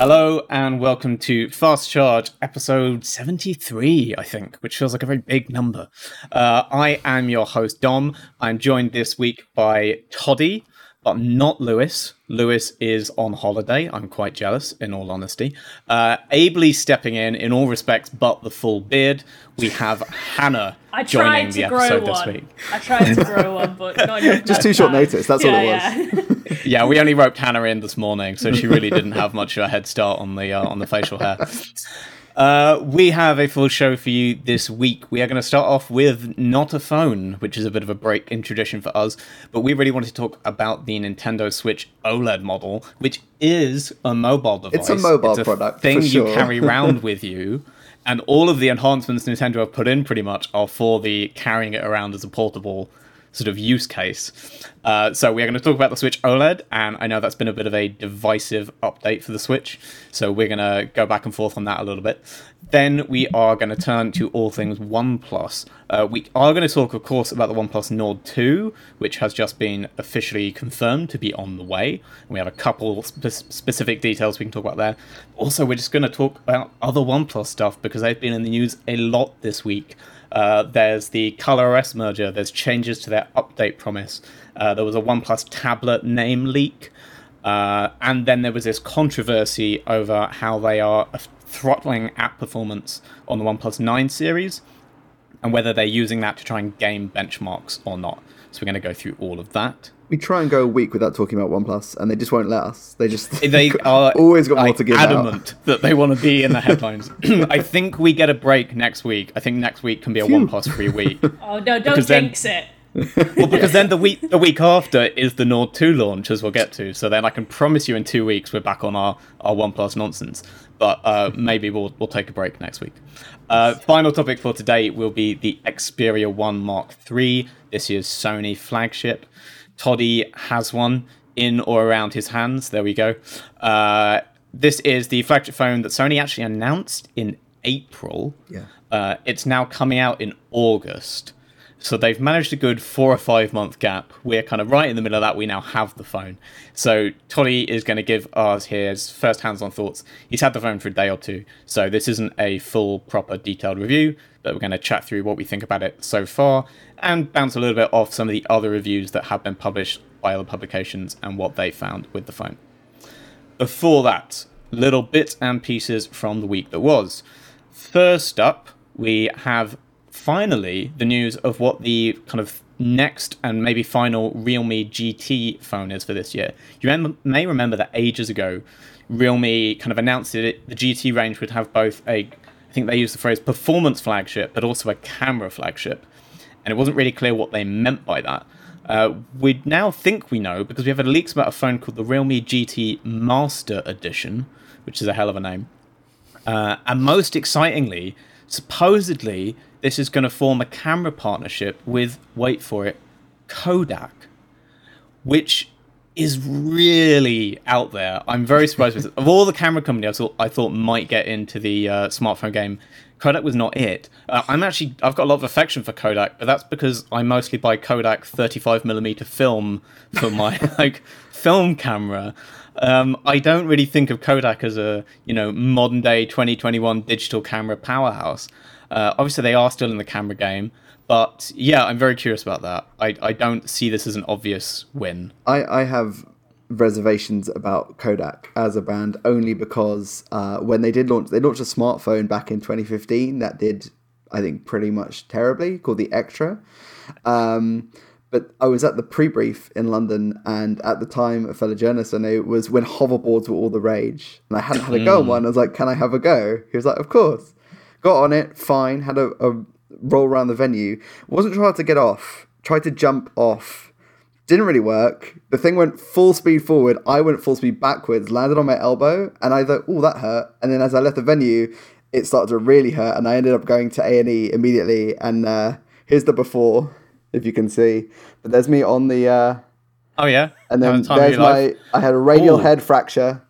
Hello and welcome to Fast Charge, episode 73, I think, which feels like a very big number. I am your host, Dom. I'm joined this week by Toddy, but not Lewis. Lewis is on holiday. I'm quite jealous, in all honesty. Ably stepping in all respects, but the full beard. We have Hannah joining the episode this week. I tried to grow one, but not enough. Just too short notice, that's all it was. Yeah. Yeah, we only roped Hannah in this morning, so she really didn't have much of a head start on the facial hair. We have a full show for you this week. We are going to start off with Not a Phone, which is a bit of a break in tradition for us, but we really want to talk about the Nintendo Switch OLED model, which is a mobile device. It's a mobile product, thing for sure. You carry around with you. And all of the enhancements Nintendo have put in pretty much are for the carrying it around as a portable sort of use case. So we're going to talk about the Switch OLED, and I know that's been a bit of a divisive update for the Switch, so we're going to go back and forth on that a little bit. Then we are going to turn to all things OnePlus. We are going to talk, of course, about the OnePlus Nord 2, which has just been officially confirmed to be on the way. We have a couple specific details we can talk about there. Also, we're just going to talk about other OnePlus stuff, because they've been in the news a lot this week. There's the ColorOS merger, there's changes to their update promise, there was a OnePlus tablet name leak, and then there was this controversy over how they are throttling app performance on the OnePlus 9 series, and whether they're using that to try and game benchmarks or not. So we're going to go through all of that. We try and go a week without talking about OnePlus, and they just won't let us. They are always got more to give adamant out. That they want to be in the headlines. I think we get a break next week. I think next week can be a OnePlus free week. Oh no! Don't jinx it. Well, because then the week after is the Nord 2 launch, as we'll get to. So then I can promise you in 2 weeks we're back on our OnePlus nonsense. But maybe we'll take a break next week. Final topic for today will be the Xperia 1 Mark III, this year's Sony flagship. Toddy has one in or around his hands. There we go. This is the flagship phone that Sony actually announced in April. Yeah. It's now coming out in August. So they've managed a good 4 or 5 month gap. We're kind of right in the middle of that. We now have the phone. So Toddy is going to give us his first hands-on thoughts. He's had the phone for a day or two. So this isn't a full, proper, detailed review, but we're going to chat through what we think about it so far and bounce a little bit off some of the other reviews that have been published by other publications and what they found with the phone. Before that, little bits and pieces from the week that was. First up, we have finally the news of what the kind of next and maybe final Realme GT phone is for this year. You may remember that ages ago, Realme kind of announced that the GT range would have both a, I think they used the phrase performance flagship, but also a camera flagship. And it wasn't really clear what they meant by that. We now think we know because we have had leaks about a phone called the Realme GT Master Edition, which is a hell of a name. And most excitingly, supposedly, this is going to form a camera partnership with, wait for it, Kodak, which is really out there. I'm very surprised. Of all the camera companies I thought might get into the smartphone game, Kodak was not it. I've got a lot of affection for Kodak, but that's because I mostly buy Kodak 35mm film for my film camera. I don't really think of Kodak as a modern day 2021 digital camera powerhouse. Obviously they are still in the camera game, but yeah, I'm very curious about that. I don't see this as an obvious win. I have reservations about Kodak as a brand only because when they launched a smartphone back in 2015 that did, I think, pretty much terribly, called the Extra. But I was at the pre-brief in London, and at the time, a fellow journalist I knew was when hoverboards were all the rage, and I hadn't had a go on one. I was like, "Can I have a go?" He was like, "Of course." Got on it, fine. Had a roll around the venue. Wasn't sure how to get off. Tried to jump off. Didn't really work. The thing went full speed forward. I went full speed backwards. Landed on my elbow, and I thought, "Oh, that hurt." And then as I left the venue, it started to really hurt, and I ended up going to A&E immediately. And here's the before, if you can see. But there's me on the... oh, yeah? And then there's my... I had a radial head fracture,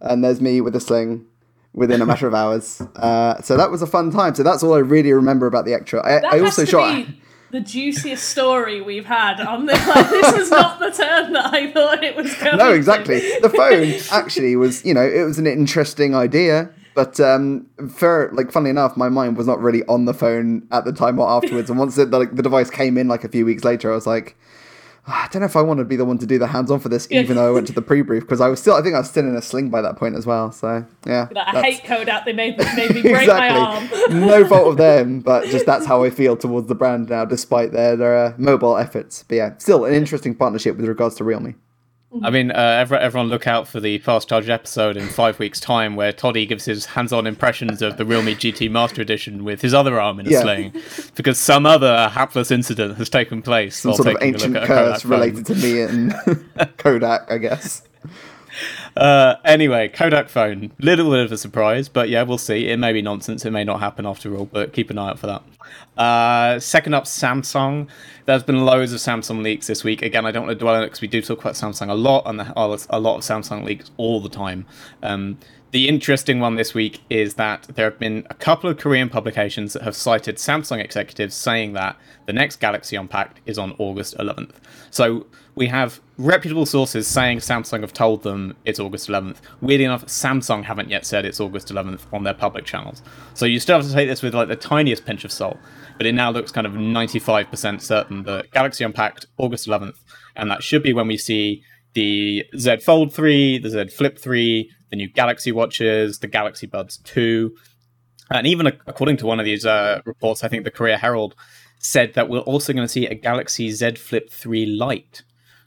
and there's me with a sling within a matter of hours. So that was a fun time. So that's all I really remember about the Extra. I also shot... the juiciest story we've had on this. Like, this was not the turn that I thought it was going. No, exactly. The phone actually was, you know, it was an interesting idea. But for, like, funnily enough, my mind was not really on the phone at the time or afterwards. And once the device came in, like, a few weeks later, I was like, oh, I don't know if I want to be the one to do the hands-on for this, even though I went to the pre-brief, because I think I was still in a sling by that point as well. So, yeah. I hate Kodak. They made me break my arm. No fault of them, but just that's how I feel towards the brand now, despite their mobile efforts. But, yeah, still an interesting partnership with regards to Realme. I mean, everyone look out for the Fast Charge episode in 5 weeks' time where Toddy gives his hands-on impressions of the Realme GT Master Edition with his other arm in a sling, because some other hapless incident has taken place. Some sort of ancient curse related to me and Kodak, I guess. Anyway, Kodak phone. Little bit of a surprise, but yeah, we'll see. It may be nonsense. It may not happen after all, but keep an eye out for that. Second up, Samsung. There's been loads of Samsung leaks this week. Again, I don't want to dwell on it because we do talk about Samsung a lot, and there are a lot of Samsung leaks all the time. The interesting one this week is that there have been a couple of Korean publications that have cited Samsung executives saying that the next Galaxy Unpacked is on August 11th. So we have reputable sources saying Samsung have told them it's August 11th. Weirdly enough, Samsung haven't yet said it's August 11th on their public channels. So you still have to take this with, like, the tiniest pinch of salt, but it now looks kind of 95% certain that Galaxy Unpacked, August 11th, and that should be when we see the Z Fold 3, the Z Flip 3, the new Galaxy watches, the Galaxy Buds 2, and even according to one of these reports, I think the Korea Herald said that we're also going to see a Galaxy Z Flip 3 Lite,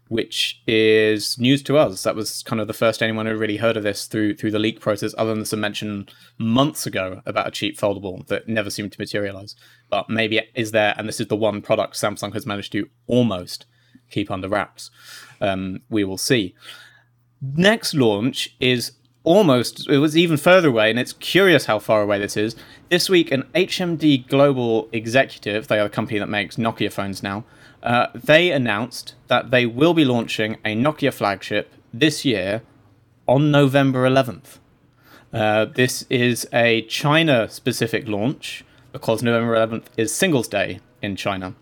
which is news to us. That was kind of the first anyone who really heard of this through the leak process, other than some mention months ago about a cheap foldable that never seemed to materialize. But maybe it is there, and this is the one product Samsung has managed to almost keep under wraps. We will see. Next launch is almost, it was even further away, and it's curious how far away this is. This week, an HMD Global executive, they are the company that makes Nokia phones now, they announced that they will be launching a Nokia flagship this year on November 11th. This is a China-specific launch, because November 11th is Singles Day in China.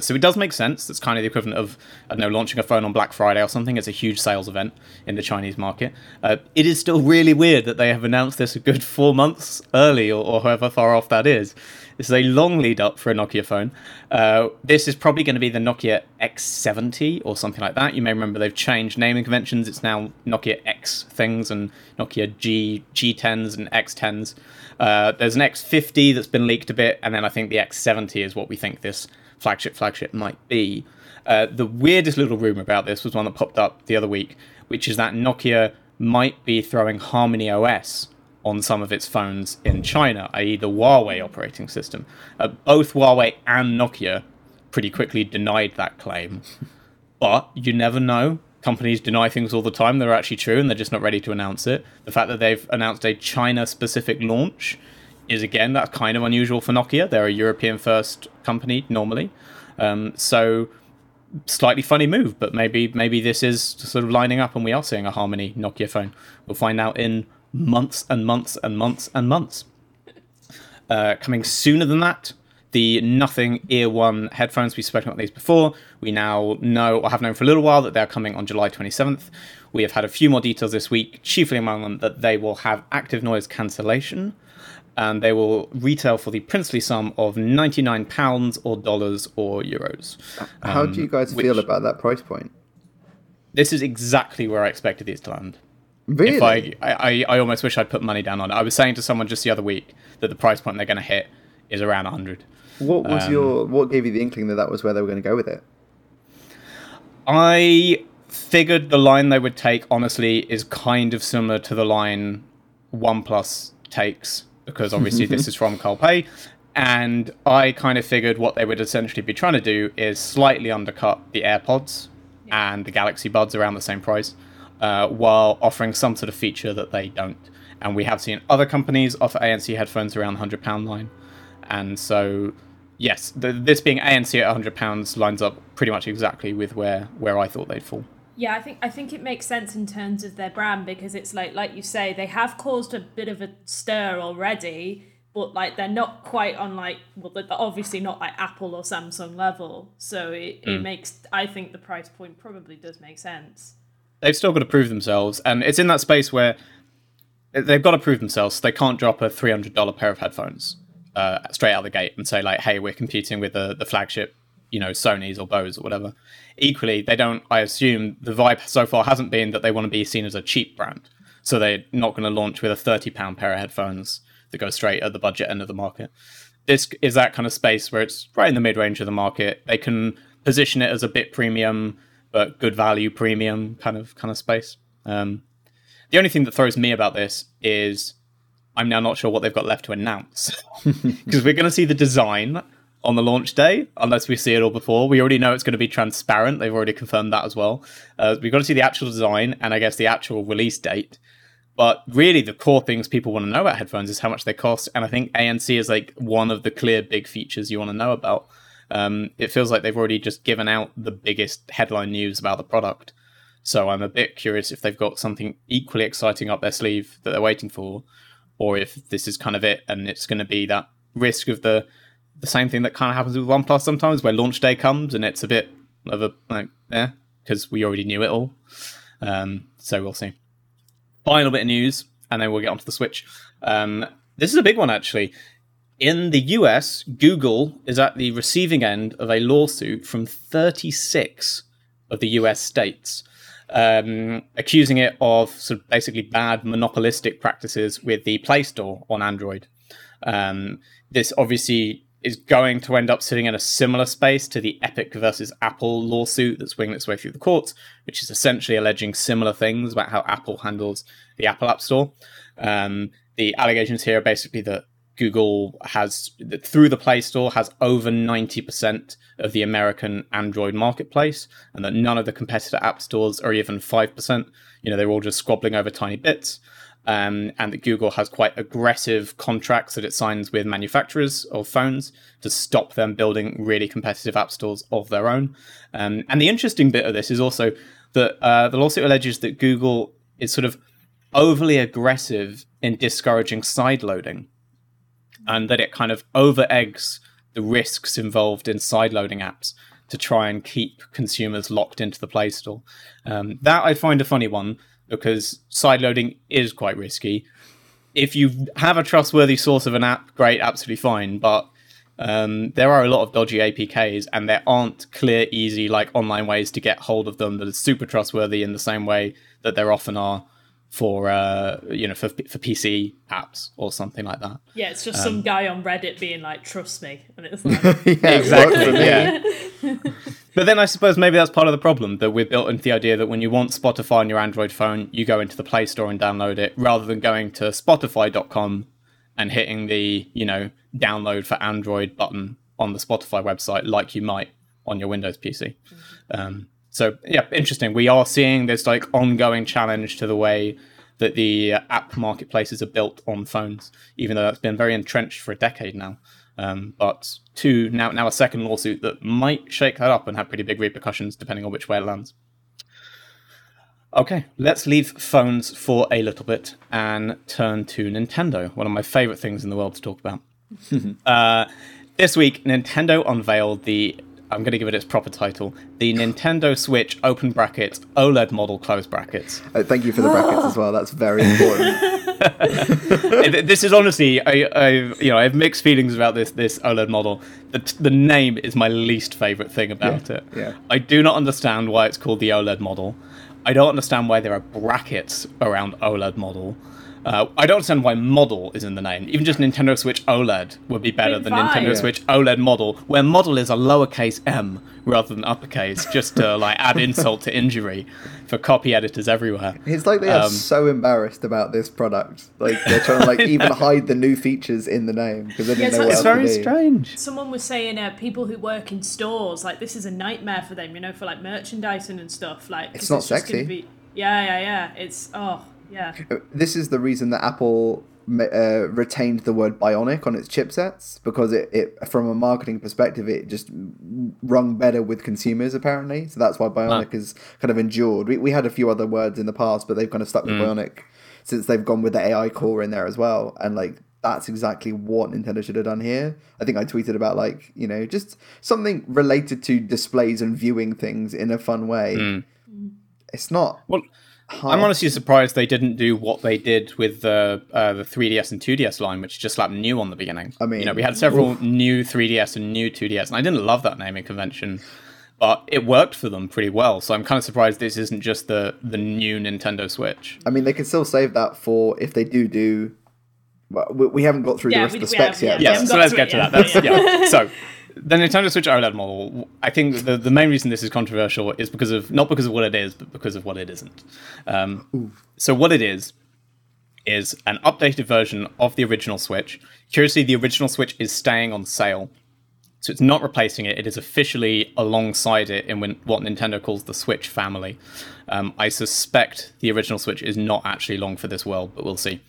So it does make sense. That's kind of the equivalent of, I don't know, launching a phone on Black Friday or something. It's a huge sales event in the Chinese market. It is still really weird that they have announced this a good 4 months early, or however far off that is. This is a long lead up for a Nokia phone. This is probably going to be the Nokia X70 or something like that. You may remember they've changed naming conventions. It's now Nokia X things and Nokia G10s and X10s. There's an X50 that's been leaked a bit, and then I think the X70 is what we think this flagship might be. The weirdest little rumor about this was one that popped up the other week, which is that Nokia might be throwing HarmonyOS on some of its phones in China, i.e. the Huawei operating system. Both Huawei and Nokia pretty quickly denied that claim. But you never know. Companies deny things all the time. They're actually true, and they're just not ready to announce it. The fact that they've announced a China-specific launch is, again, that's kind of unusual for Nokia. They're a European-first company normally. So slightly funny move, but maybe this is sort of lining up and we are seeing a Harmony Nokia phone. We'll find out in months and months and months and months. Coming sooner than that, the Nothing Ear 1 headphones, we've spoken about these before. We now know, or have known for a little while, that they're coming on July 27th. We have had a few more details this week, chiefly among them that they will have active noise cancellation, and they will retail for the princely sum of £99 or dollars or euros. How do you guys feel about that price point? This is exactly where I expected these to land. Really? If I almost wish I'd put money down on it. I was saying to someone just the other week that the price point they're going to hit is around 100. What gave you the inkling that that was where they were going to go with it? I figured the line they would take, honestly, is kind of similar to the line OnePlus takes, because obviously this is from Colpay, and I kind of figured what they would essentially be trying to do is slightly undercut the AirPods and the Galaxy Buds around the same price, while offering some sort of feature that they don't. And we have seen other companies offer ANC headphones around the £100 line. And so, yes, this being ANC at £100 lines up pretty much exactly with where I thought they'd fall. Yeah, I think it makes sense in terms of their brand, because it's like you say, they have caused a bit of a stir already but like they're not quite on like, well, they're obviously not like Apple or Samsung level. So it makes, I think the price point probably does make sense. They've still got to prove themselves. And it's in that space where they've got to prove themselves. So they can't drop a $300 pair of headphones straight out of the gate and say like, hey, we're competing with the flagship, you know, Sony's or Bose or whatever. Equally, they don't, I assume the vibe so far hasn't been that they want to be seen as a cheap brand. So they're not going to launch with a £30 pair of headphones that go straight at the budget end of the market. This is that kind of space where it's right in the mid-range of the market. They can position it as a bit premium, but good value premium kind of space. The only thing that throws me about this is I'm now not sure what they've got left to announce. Because we're going to see the design on the launch day, unless we see it all before. We already know it's going to be transparent. They've already confirmed that as well. We've got to see the actual design and I guess the actual release date. But really, the core things people want to know about headphones is how much they cost. And I think ANC is like one of the clear big features you want to know about. It feels like they've already just given out the biggest headline news about the product. So I'm a bit curious if they've got something equally exciting up their sleeve that they're waiting for, or if this is kind of it. And it's going to be that risk of the same thing that kind of happens with OnePlus sometimes, where launch day comes and it's a bit of a, like, yeah, because we already knew it all. So we'll see. Final bit of news, and then we'll get onto the Switch. This is a big one, actually. In the US, Google is at the receiving end of a lawsuit from 36 of the US states, accusing it of sort of basically bad monopolistic practices with the Play Store on Android. This obviously is going to end up sitting in a similar space to the Epic versus Apple lawsuit that's winging its way through the courts, which is essentially alleging similar things about how Apple handles the Apple App Store. The allegations here are basically that Google has, through the Play Store, has over 90% of the American Android marketplace, and that none of the competitor app stores are even 5%. You know, they're all just squabbling over tiny bits. And that Google has quite aggressive contracts that it signs with manufacturers of phones to stop them building really competitive app stores of their own. And the interesting bit of this is also that the lawsuit alleges that Google is sort of overly aggressive in discouraging sideloading, and that it kind of over-eggs the risks involved in sideloading apps to try and keep consumers locked into the Play Store. That I find a funny one, because sideloading is quite risky. If you have a trustworthy source of an app, great, absolutely fine. But there are a lot of dodgy APKs, and there aren't clear, easy, like online ways to get hold of them that are super trustworthy in the same way that there often are for PC apps or something like that. Yeah, it's just some guy on Reddit being like, trust me. And it's like, yeah, exactly. Yeah. But then I suppose maybe that's part of the problem, that we're built into the idea that when you want Spotify on your Android phone, you go into the Play Store and download it, rather than going to spotify.com and hitting the, you know, download for Android button on the Spotify website like you might on your Windows PC. Mm-hmm. So, yeah, interesting. We are seeing this like ongoing challenge to the way that the app marketplaces are built on phones, even though that's been very entrenched for a decade now. But now a second lawsuit that might shake that up and have pretty big repercussions depending on which way it lands. Okay, let's leave phones for a little bit and turn to Nintendo, one of my favorite things in the world to talk about. This week, Nintendo unveiled I'm going to give it its proper title, the Nintendo Switch () OLED model (). Oh, thank you for the brackets as well. That's very important. This is honestly, I have mixed feelings about this OLED model. The name is my least favorite thing about it. Yeah. I do not understand why it's called the OLED model. I don't understand why there are brackets around OLED model. I don't understand why model is in the name. Even just Nintendo Switch OLED would be better than Nintendo Switch OLED model, where model is a lowercase m rather than uppercase, just to like add insult to injury for copy editors everywhere. It's like they are so embarrassed about this product. Like they're trying to like even hide the new features in the name because they didn't know what else to do. It's very strange. Someone was saying people who work in stores, like this is a nightmare for them, you know, for like merchandising and stuff. Like it's not sexy. It's Yeah. This is the reason that Apple retained the word bionic on its chipsets, because it from a marketing perspective, it just rung better with consumers, apparently. So that's why bionic has kind of endured. We had a few other words in the past, but they've kind of stuck with bionic since they've gone with the AI core in there as well. And like that's exactly what Nintendo should have done here. I think I tweeted about, like, you know, just something related to displays and viewing things in a fun way. It's not... Well, I'm honestly surprised they didn't do what they did with the 3DS and 2DS line, which just slapped new on the beginning. I mean, you know, we had several new 3DS and new 2DS, and I didn't love that naming convention, but it worked for them pretty well. So I'm kind of surprised this isn't just the new Nintendo Switch. I mean, they can still save that for if they do... Well, we haven't got through the rest of the specs yet. Yeah, so let's get to that. So... The Nintendo Switch OLED model, I think the main reason this is controversial is because of, not because of what it is, but because of what it isn't. So what it is an updated version of the original Switch. Curiously, the original Switch is staying on sale, so it's not replacing it. It is officially alongside it in what Nintendo calls the Switch family. I suspect the original Switch is not actually long for this world, but we'll see.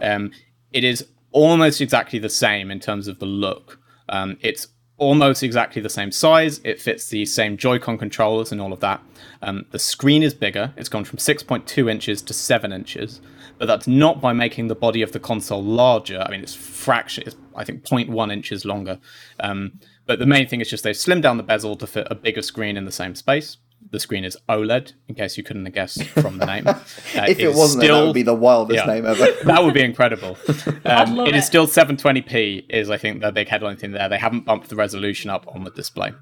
It is almost exactly the same in terms of the look. It's almost exactly the same size. It fits the same Joy-Con controllers and all of that. The screen is bigger. It's gone from 6.2 inches to 7 inches. But that's not by making the body of the console larger. I mean, it's fraction. It's, I think, 0.1 inches longer. But the main thing is just they've slimmed down the bezel to fit a bigger screen in the same space. The screen is OLED, in case you couldn't have guessed from the name. If it wasn't, that would be the wildest name ever. That would be incredible. It is still 720p is, I think, the big headline thing there. They haven't bumped the resolution up on the display.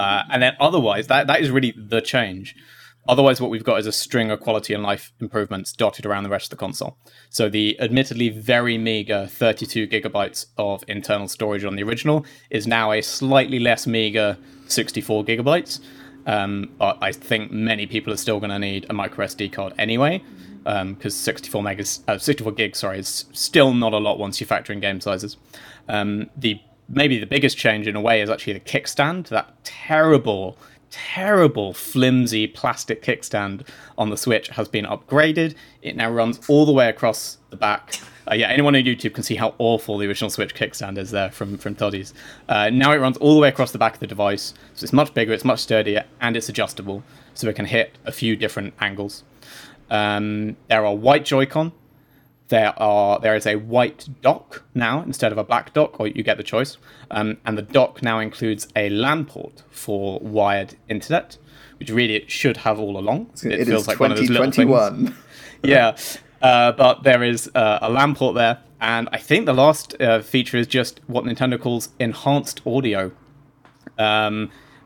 And then otherwise, that is really the change. Otherwise, what we've got is a string of quality and life improvements dotted around the rest of the console. So the admittedly very meager 32 gigabytes of internal storage on the original is now a slightly less meager 64 gigabytes. But I think many people are still going to need a micro SD card anyway, because 64 gigs is still not a lot once you factor in game sizes. The biggest change in a way is actually the kickstand, that terrible flimsy plastic kickstand on the Switch has been upgraded. It now runs all the way across the back. Anyone on YouTube can see how awful the original Switch kickstand is there from Toddy's. Now it runs all the way across the back of the device, so it's much bigger, it's much sturdier, and it's adjustable, so it can hit a few different angles. There are white Joy-Con. There is a white dock now instead of a black dock, or you get the choice. And the dock now includes a LAN port for wired internet, which really it should have all along. It feels like one of those little things. Yeah, but there is a LAN port there. And I think the last feature is just what Nintendo calls enhanced audio,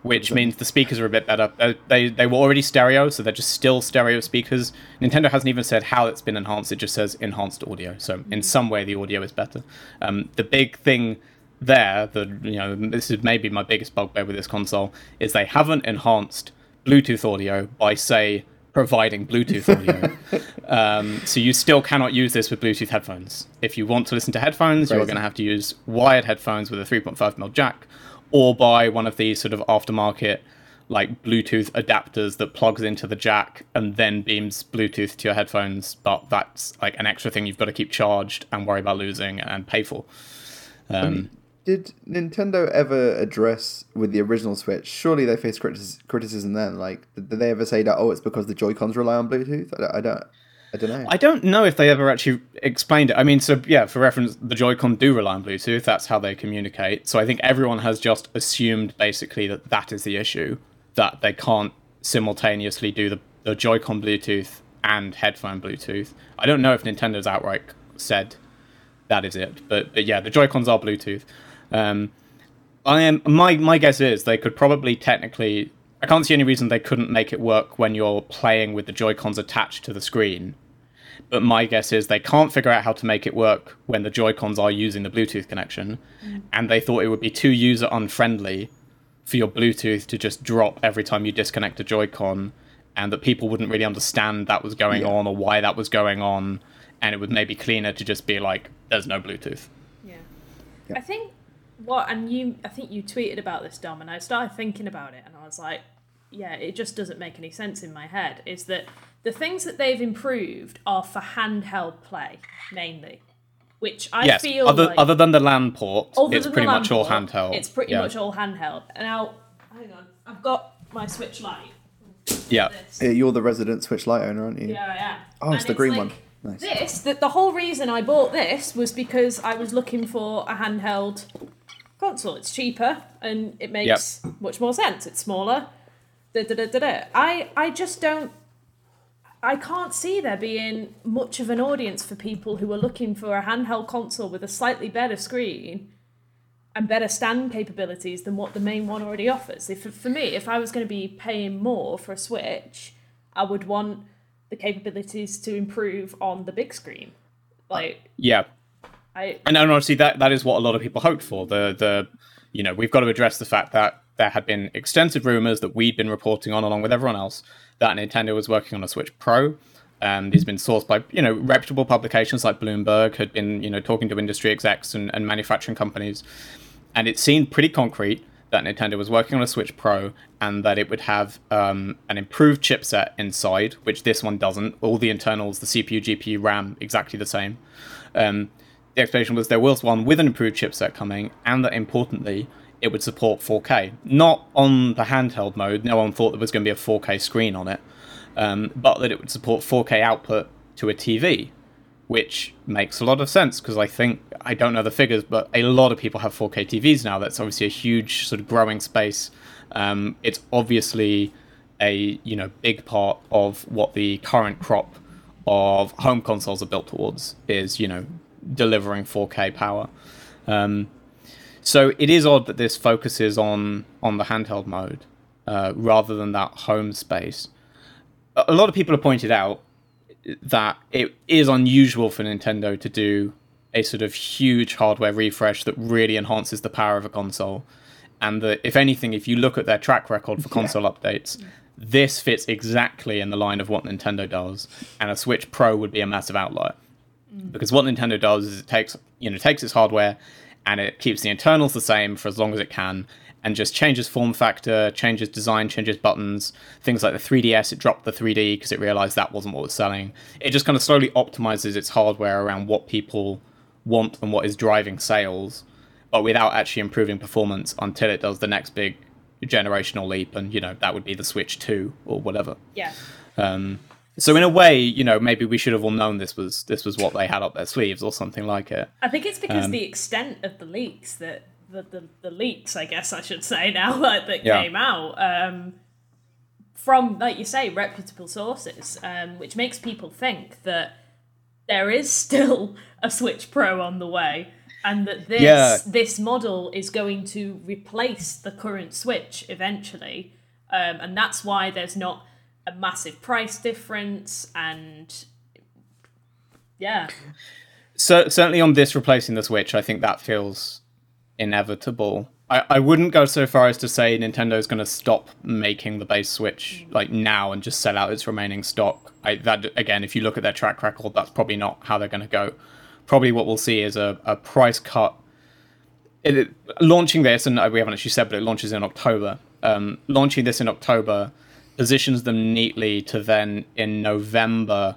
which means the speakers are a bit better. They were already stereo, so they're just still stereo speakers. Nintendo hasn't even said how it's been enhanced. It just says enhanced audio. So in some way, the audio is better. The big thing there, this is maybe my biggest bugbear with this console, is they haven't enhanced Bluetooth audio by, say, providing Bluetooth audio. So you still cannot use this with Bluetooth headphones. If you want to listen to headphones, you're going to have to use wired headphones with a 3.5mm jack, or buy one of these sort of aftermarket, like, Bluetooth adapters that plugs into the jack and then beams Bluetooth to your headphones. But that's, like, an extra thing you've got to keep charged and worry about losing and pay for. Did Nintendo ever address with the original Switch? Surely they faced criticism then. Like, did they ever say that, it's because the Joy-Cons rely on Bluetooth? I don't know. I don't know if they ever actually explained it. I mean, so yeah, for reference, the Joy-Con do rely on Bluetooth. That's how they communicate. So I think everyone has just assumed basically that is the issue, that they can't simultaneously do the Joy-Con Bluetooth and headphone Bluetooth. I don't know if Nintendo's outright said that is it. But yeah, the Joy-Cons are Bluetooth. My guess is they could probably technically... I can't see any reason they couldn't make it work when you're playing with the Joy-Cons attached to the screen. But my guess is they can't figure out how to make it work when the Joy-Cons are using the Bluetooth connection. And they thought it would be too user-unfriendly for your Bluetooth to just drop every time you disconnect a Joy-Con, and that people wouldn't really understand that was going on or why that was going on. And it would maybe cleaner to just be like, there's no Bluetooth. Yeah. I think... I think you tweeted about this, Dom, and I started thinking about it, and I was like, yeah, it just doesn't make any sense in my head, is that the things that they've improved are for handheld play, mainly, which I feel other than the LAN port, it's pretty much all handheld. It's pretty much all handheld. And now, hang on, I've got my Switch Lite. Yeah. You're the resident Switch Lite owner, aren't you? Yeah, I am. Oh, it's the green one. Nice. This, the whole reason I bought this was because I was looking for a handheld console. It's cheaper and it makes much more sense. It's smaller. I just don't... I can't see there being much of an audience for people who are looking for a handheld console with a slightly better screen and better stand capabilities than what the main one already offers. For me, if I was going to be paying more for a Switch, I would want the capabilities to improve on the big screen. And honestly, that is what a lot of people hoped for. We've got to address the fact that there had been extensive rumors that we'd been reporting on along with everyone else that Nintendo was working on a Switch Pro. It's been sourced by, reputable publications like Bloomberg had been, talking to industry execs and manufacturing companies. And it seemed pretty concrete that Nintendo was working on a Switch Pro and that it would have an improved chipset inside, which this one doesn't. All the internals, the CPU, GPU, RAM, exactly the same. The expectation was there was one with an improved chipset coming, and that importantly, it would support 4K. Not on the handheld mode. No one thought there was going to be a 4K screen on it. But that it would support 4K output to a TV, which makes a lot of sense because I don't know the figures, but a lot of people have 4K TVs now. That's obviously a huge sort of growing space. It's obviously a big part of what the current crop of home consoles are built towards is, delivering 4K power. So it is odd that this focuses on the handheld mode rather than that home space. A lot of people have pointed out that it is unusual for Nintendo to do a sort of huge hardware refresh that really enhances the power of a console. And that, if anything, if you look at their track record for console updates, this fits exactly in the line of what Nintendo does. And a Switch Pro would be a massive outlier. Because what Nintendo does is it takes its hardware and it keeps the internals the same for as long as it can, and just changes form factor, changes design, changes buttons, things like the 3DS. It dropped the 3D because it realized that wasn't what was selling. It just kind of slowly optimizes its hardware around what people want and what is driving sales, but without actually improving performance until it does the next big generational leap, and, that would be the Switch 2 or whatever. Yeah. So in a way, maybe we should have all known this was what they had up their sleeves or something like it. I think it's because the extent of the leaks that... The leaks, I guess I should say now, came out from, like you say, reputable sources, which makes people think that there is still a Switch Pro on the way, and that this model is going to replace the current Switch eventually, and that's why there's not a massive price difference, and yeah. So certainly on this replacing the Switch, I think that feels inevitable. I wouldn't go so far as to say Nintendo's going to stop making the base Switch now and just sell out its remaining stock. If you look at their track record, that's probably not how they're going to go. Probably what we'll see is a price cut. Launching this, and we haven't actually said, but it launches in October. Launching this in October positions them neatly to then, in November,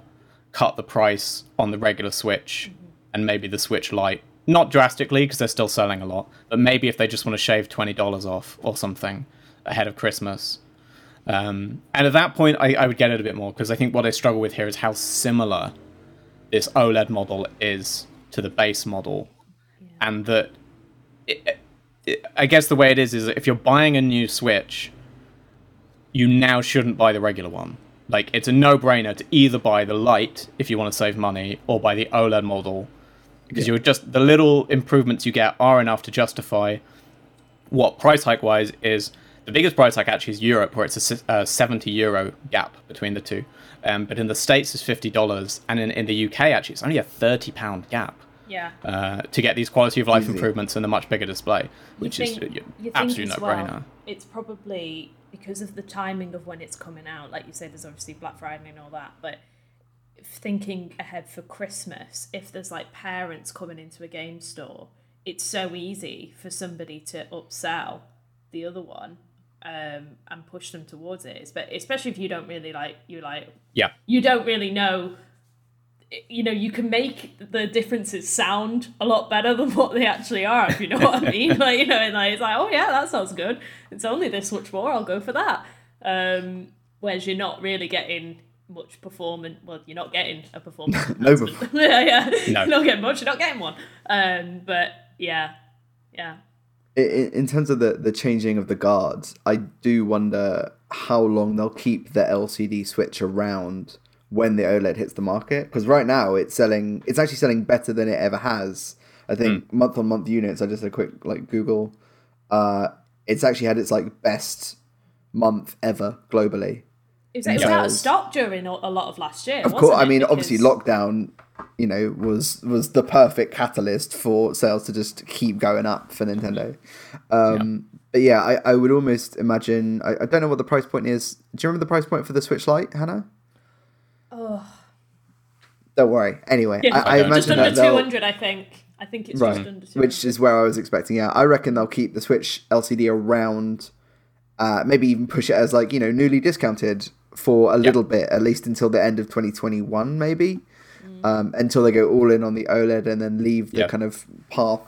cut the price on the regular Switch and maybe the Switch Lite. Not drastically, because they're still selling a lot, but maybe if they just want to shave $20 off or something ahead of Christmas. And at that point, I would get it a bit more, because I think what I struggle with here is how similar this OLED model is to the base model. Yeah. And that, I guess the way it is that if you're buying a new Switch, you now shouldn't buy the regular one. It's a no-brainer to either buy the Lite, if you want to save money, or buy the OLED model, because you're just the little improvements you get are enough to justify what price hike wise is. The biggest price hike actually is Europe, where it's a €70 gap between the two. But in the States it's $50, and in the UK actually it's only a £30 gap. Yeah. To get these quality of life improvements and the much bigger display, which is absolutely no-brainer. Well, it's probably because of the timing of when it's coming out. Like you say, there's obviously Black Friday and all that, but thinking ahead for Christmas, if there's parents coming into a game store, it's so easy for somebody to upsell the other one and push them towards it. But especially if you don't really you don't really know, you can make the differences sound a lot better than what they actually are, if you know what I mean. It's oh yeah, that sounds good, it's only this much more, I'll go for that. Whereas you're not really getting much performance. Well, you're not getting a performance. No. You're not getting much. You're not getting one. But yeah. In terms of the changing of the guards, I do wonder how long they'll keep the LCD switch around when the OLED hits the market. Because right now it's actually selling better than it ever has. I think month on month units. I just did a quick Google. It's actually had its best month ever globally. It was out of stock during a lot of last year. Of course, obviously lockdown, was the perfect catalyst for sales to just keep going up for Nintendo. But yeah, I would almost imagine. I don't know what the price point is. Do you remember the price point for the Switch Lite, Hannah? Oh, don't worry. Anyway, yeah, I imagine just under 200. I think it's right. Just under 200, which is where I was expecting. Yeah, I reckon they'll keep the Switch LCD around. Maybe even push it as newly discounted for a little bit, at least until the end of 2021, maybe, until they go all in on the OLED and then leave the kind of path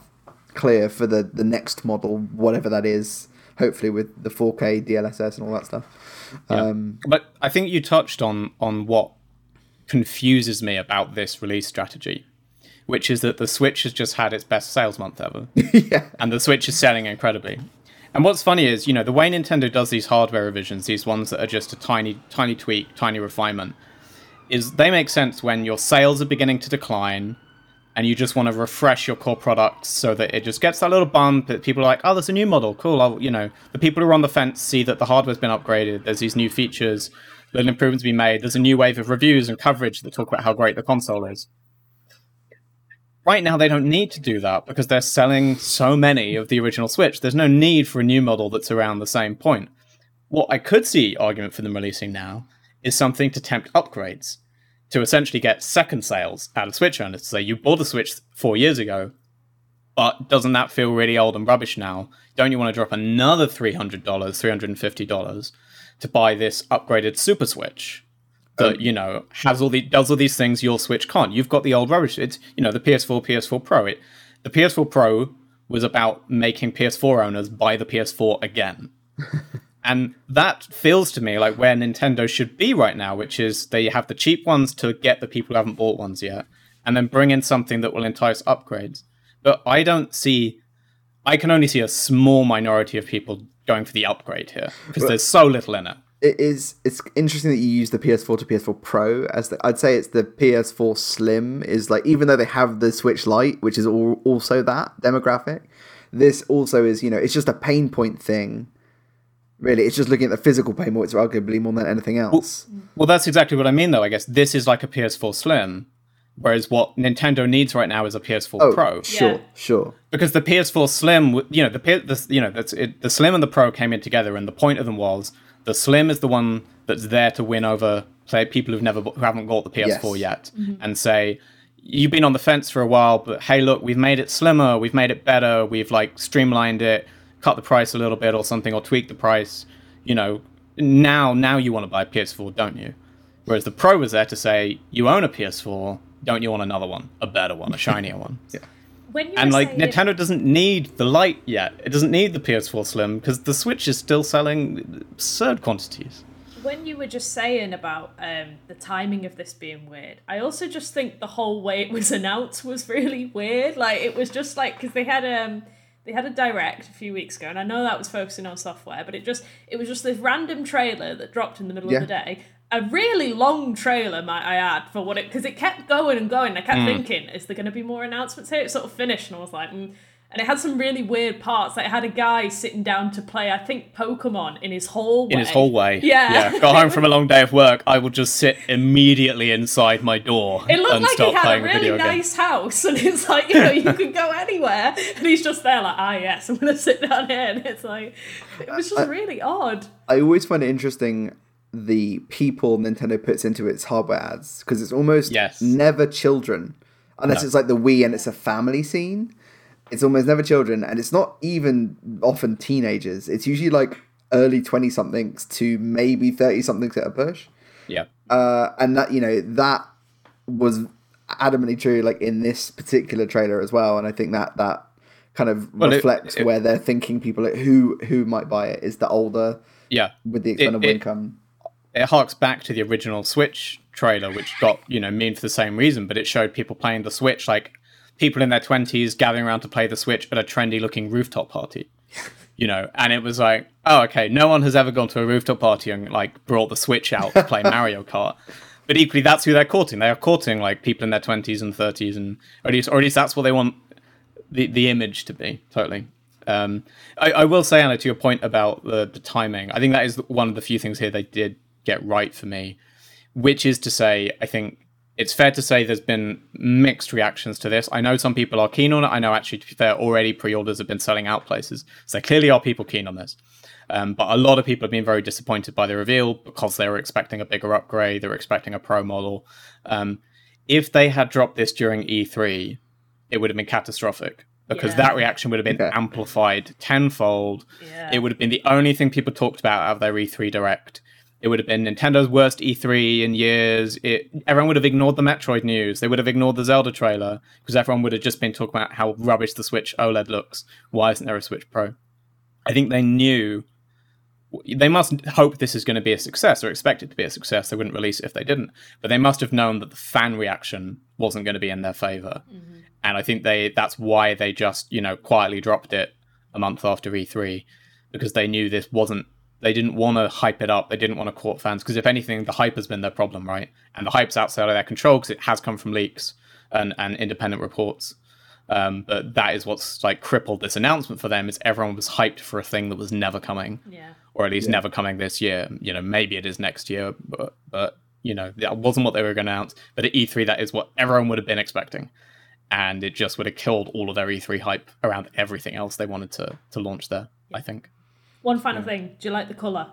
clear for the next model, whatever that is, hopefully with the 4K DLSS and all that stuff. But I think you touched on what confuses me about this release strategy, which is that the Switch has just had its best sales month ever. And the Switch is selling incredibly. And what's funny is, the way Nintendo does these hardware revisions, these ones that are just a tiny, tiny tweak, tiny refinement, is they make sense when your sales are beginning to decline and you just want to refresh your core products so that it just gets that little bump that people are like, oh, there's a new model, cool. The people who are on the fence see that the hardware's been upgraded, there's these new features, little improvements to be made, there's a new wave of reviews and coverage that talk about how great the console is. Right now, they don't need to do that because they're selling so many of the original Switch. There's no need for a new model that's around the same point. What I could see argument for them releasing now is something to tempt upgrades, to essentially get second sales out of Switch owners. To say, you bought a Switch 4 years ago, but doesn't that feel really old and rubbish now? Don't you want to drop another $300, $350 to buy this upgraded Super Switch? That does all these things your Switch can't. You've got the old rubbish. It's the PS4 Pro. The PS4 Pro was about making PS4 owners buy the PS4 again, and that feels to me like where Nintendo should be right now, which is they have the cheap ones to get the people who haven't bought ones yet, and then bring in something that will entice upgrades. But I don't see. I can only see a small minority of people going for the upgrade here because there's so little in it. It's interesting that you use the PS4 to PS4 Pro as I'd say it's the PS4 Slim is even though they have the Switch Lite, which is also that demographic, this also is, it's just a pain point thing. Really, it's just looking at the physical pain points arguably more than anything else. Well, that's exactly what I mean though. I guess this is like a PS4 Slim, whereas what Nintendo needs right now is a PS4 Pro. Sure. Because the PS4 Slim, the Slim and the Pro came in together, and the point of them was. The Slim is the one that's there to win over people who haven't got the PS4 yet, and say, you've been on the fence for a while, but hey, look, we've made it slimmer, we've made it better, we've streamlined it, cut the price a little bit or something, or tweaked the price. Now you want to buy a PS4, don't you? Whereas the Pro was there to say, you own a PS4, don't you want another one, a better one, a shinier one? Yeah. Nintendo doesn't need the Lite yet. It doesn't need the PS4 Slim because the Switch is still selling absurd quantities. When you were just saying about the timing of this being weird, I also just think the whole way it was announced was really weird. It was just because they had a direct a few weeks ago, and I know that was focusing on software, but it was just this random trailer that dropped in the middle of the day. A really long trailer, might I add, for what it... Because it kept going and going. I kept thinking, is there going to be more announcements here? It sort of finished, and I was like... And it had some really weird parts. It had a guy sitting down to play, I think, Pokemon in his hallway. Yeah. Got home from a long day of work. I will just sit immediately inside my door and start playing a video game. It looked like he had a really nice house. And it's you can go anywhere. And he's just there yes, I'm going to sit down here. And it's it was just really odd. I always find it interesting... the people Nintendo puts into its hardware ads, because it's almost never children, unless it's the Wii and it's a family scene. It's almost never children, and it's not even often teenagers. It's usually early 20-somethings to maybe 30-somethings at a push. Yeah. And that, that was adamantly true, in this particular trailer as well. And I think that kind of reflects where they're thinking people who might buy it is the older with the expendable income. it harks back to the original Switch trailer, which got, you know, memed for the same reason, but it showed people playing the Switch, like people in their 20s gathering around to play the Switch at a trendy looking rooftop party, you know, and it was like, oh, okay, no one has ever gone to a rooftop party and like brought the Switch out to play Mario Kart. But equally, that's who they're courting. They are courting like people in their 20s and 30s, and or at least that's what they want the image to be. Totally. I will say, Anna, to your point about the timing, I think that is one of the few things here they did get right for me, which is to say, I think it's fair to say there's been mixed reactions to this. I know some people are keen on it. I know actually, to be fair, already pre-orders have been selling out places. So there clearly are people keen on this. But a lot of people have been very disappointed by the reveal because they were expecting a bigger upgrade. They were expecting a pro model. If they had dropped this during E3, it would have been catastrophic because that reaction would have been amplified tenfold. Yeah. It would have been the only thing people talked about out of their E3 Direct. It would have been Nintendo's worst E3 in years. Everyone would have ignored the Metroid news. They would have ignored the Zelda trailer because everyone would have just been talking about how rubbish the Switch OLED looks. Why isn't there a Switch Pro? I think they knew... They must hope this is going to be a success or expect it to be a success. They wouldn't release it if they didn't. But they must have known that the fan reaction wasn't going to be in their favor. Mm-hmm. And I think that's why they just, you know, quietly dropped it a month after E3, because they knew this wasn't... They didn't want to hype it up. They didn't want to court fans. Because if anything, the hype has been their problem, right? And the hype's outside of their control because it has come from leaks and independent reports. But that is what's like crippled this announcement for them, is everyone was hyped for a thing that was never coming, or at least never coming this year. You know, maybe it is next year, but you know, that wasn't what they were going to announce. But at E3, that is what everyone would have been expecting, and it just would have killed all of their E3 hype around everything else they wanted to launch there. I think. One final thing: do you like the color?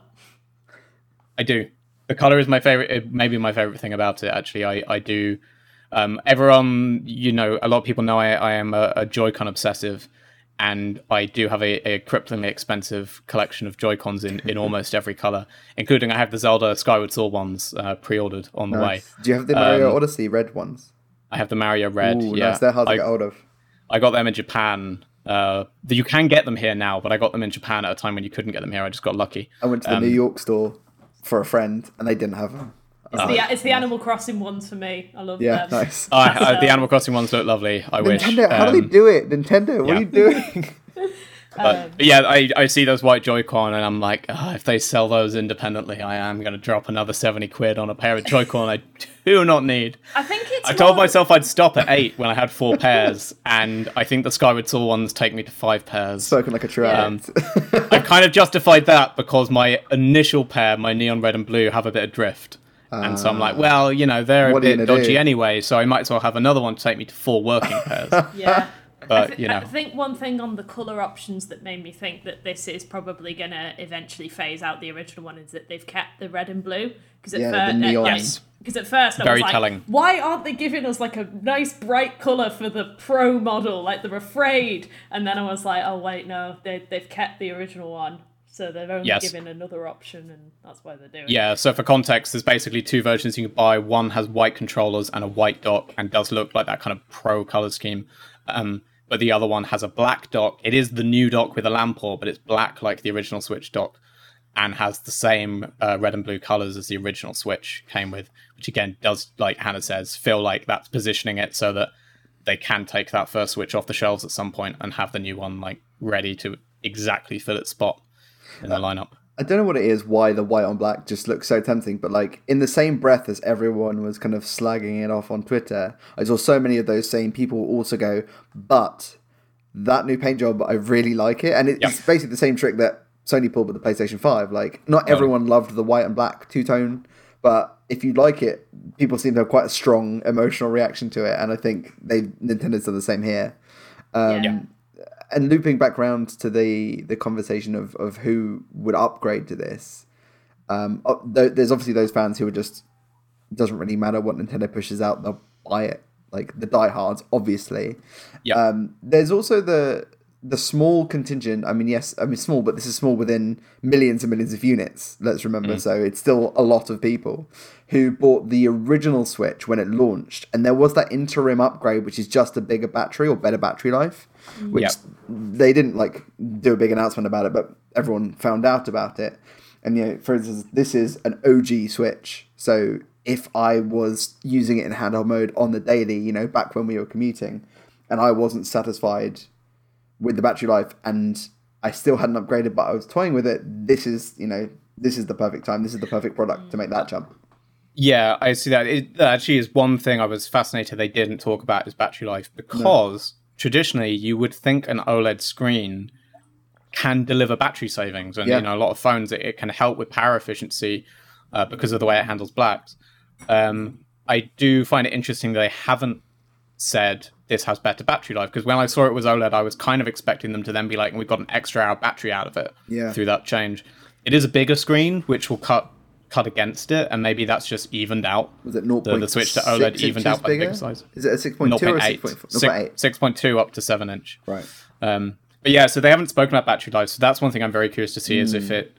I do. The color is my favorite. Maybe my favorite thing about it. Actually, I do. Everyone, you know, a lot of people know I am a Joy-Con obsessive, and I do have a cripplingly expensive collection of Joy-Cons in almost every color, including I have the Zelda Skyward Sword ones pre-ordered on the way. Do you have the Mario Odyssey red ones? I have the Mario red. Ooh, yeah, nice. They're hard to get hold of. I got them in Japan. You can get them here now, but I got them in Japan at a time when you couldn't get them here. I just got lucky. I went to the New York store for a friend, and they didn't have them. It's the Animal Crossing ones for me. I love them. Yeah, nice. The Animal Crossing ones look lovely. I wish. Nintendo, how do they do it? Nintendo, what are you doing? I see those white Joy-Con and I'm like, if they sell those independently, I am going to drop another 70 quid on a pair of Joy-Con I do not need. I told myself I'd stop at 8 when I had 4 pairs, and I think the Skyward Sword ones take me to 5 pairs. Spoken like a true addict. I kind of justified that because my initial pair, my neon red and blue, have a bit of drift. And so I'm like, well, you know, they're a bit dodgy anyway, so I might as well have another one to take me to 4 working pairs. But you know, I think one thing on the colour options that made me think that this is probably going to eventually phase out the original one is that they've kept the red and blue. The neon. Because at first I was like, telling. Why aren't they giving us like a nice bright colour for the pro model? Like they're afraid. And then I was like, oh wait, no, they've kept the original one. So they're only given another option, and that's why they're doing it. Yeah, so for context, there's basically 2 versions you can buy. One has white controllers and a white dock and does look like that kind of pro colour scheme. But the other one has a black dock. It is the new dock with a lamp orb, but it's black like the original Switch dock and has the same red and blue colours as the original Switch came with, which again does, like Hannah says, feel like that's positioning it so that they can take that first Switch off the shelves at some point and have the new one like ready to exactly fill its spot in the lineup. I don't know what it is, why the white on black just looks so tempting, but like in the same breath as everyone was kind of slagging it off on Twitter, I saw so many of those same people also go, but that new paint job, I really like it. And it's basically the same trick that Sony pulled with the PlayStation 5. Like not everyone loved the white and black two-tone, but if you like it, people seem to have quite a strong emotional reaction to it. And I think Nintendo's done the same here. And looping back round to the conversation of who would upgrade to this, there's obviously those fans who are just, doesn't really matter what Nintendo pushes out, they'll buy it. Like the diehards, obviously. There's also the small contingent. I mean small, but this is small within millions and millions of units. Let's remember. So it's still a lot of people who bought the original Switch when it launched, and there was that interim upgrade, which is just a bigger battery or better battery life, which they didn't like do a big announcement about it, but everyone found out about it. And you know, for instance, this is an OG Switch. So if I was using it in handheld mode on the daily, you know, back when we were commuting, and I wasn't satisfied with the battery life, and I still hadn't upgraded, but I was toying with it, this is, you know, this is the perfect time. This is the perfect product to make that jump. Yeah, I see that. It actually is one thing I was fascinated they didn't talk about is battery life, because traditionally you would think an OLED screen can deliver battery savings. And, you know, a lot of phones, it can help with power efficiency because of the way it handles blacks. I do find it interesting that they haven't said this has better battery life, because when I saw it was OLED, I was kind of expecting them to then be like, we've got an extra hour battery out of it through that change. It is a bigger screen, which will cut against it, and maybe that's just evened out. Was it 0.6 the switch to OLED evened out by the bigger size? Is it a 6.2 or 6.4? 6.2 up to 7 inch. Right. But yeah, so they haven't spoken about battery life, so that's one thing I'm very curious to see is if it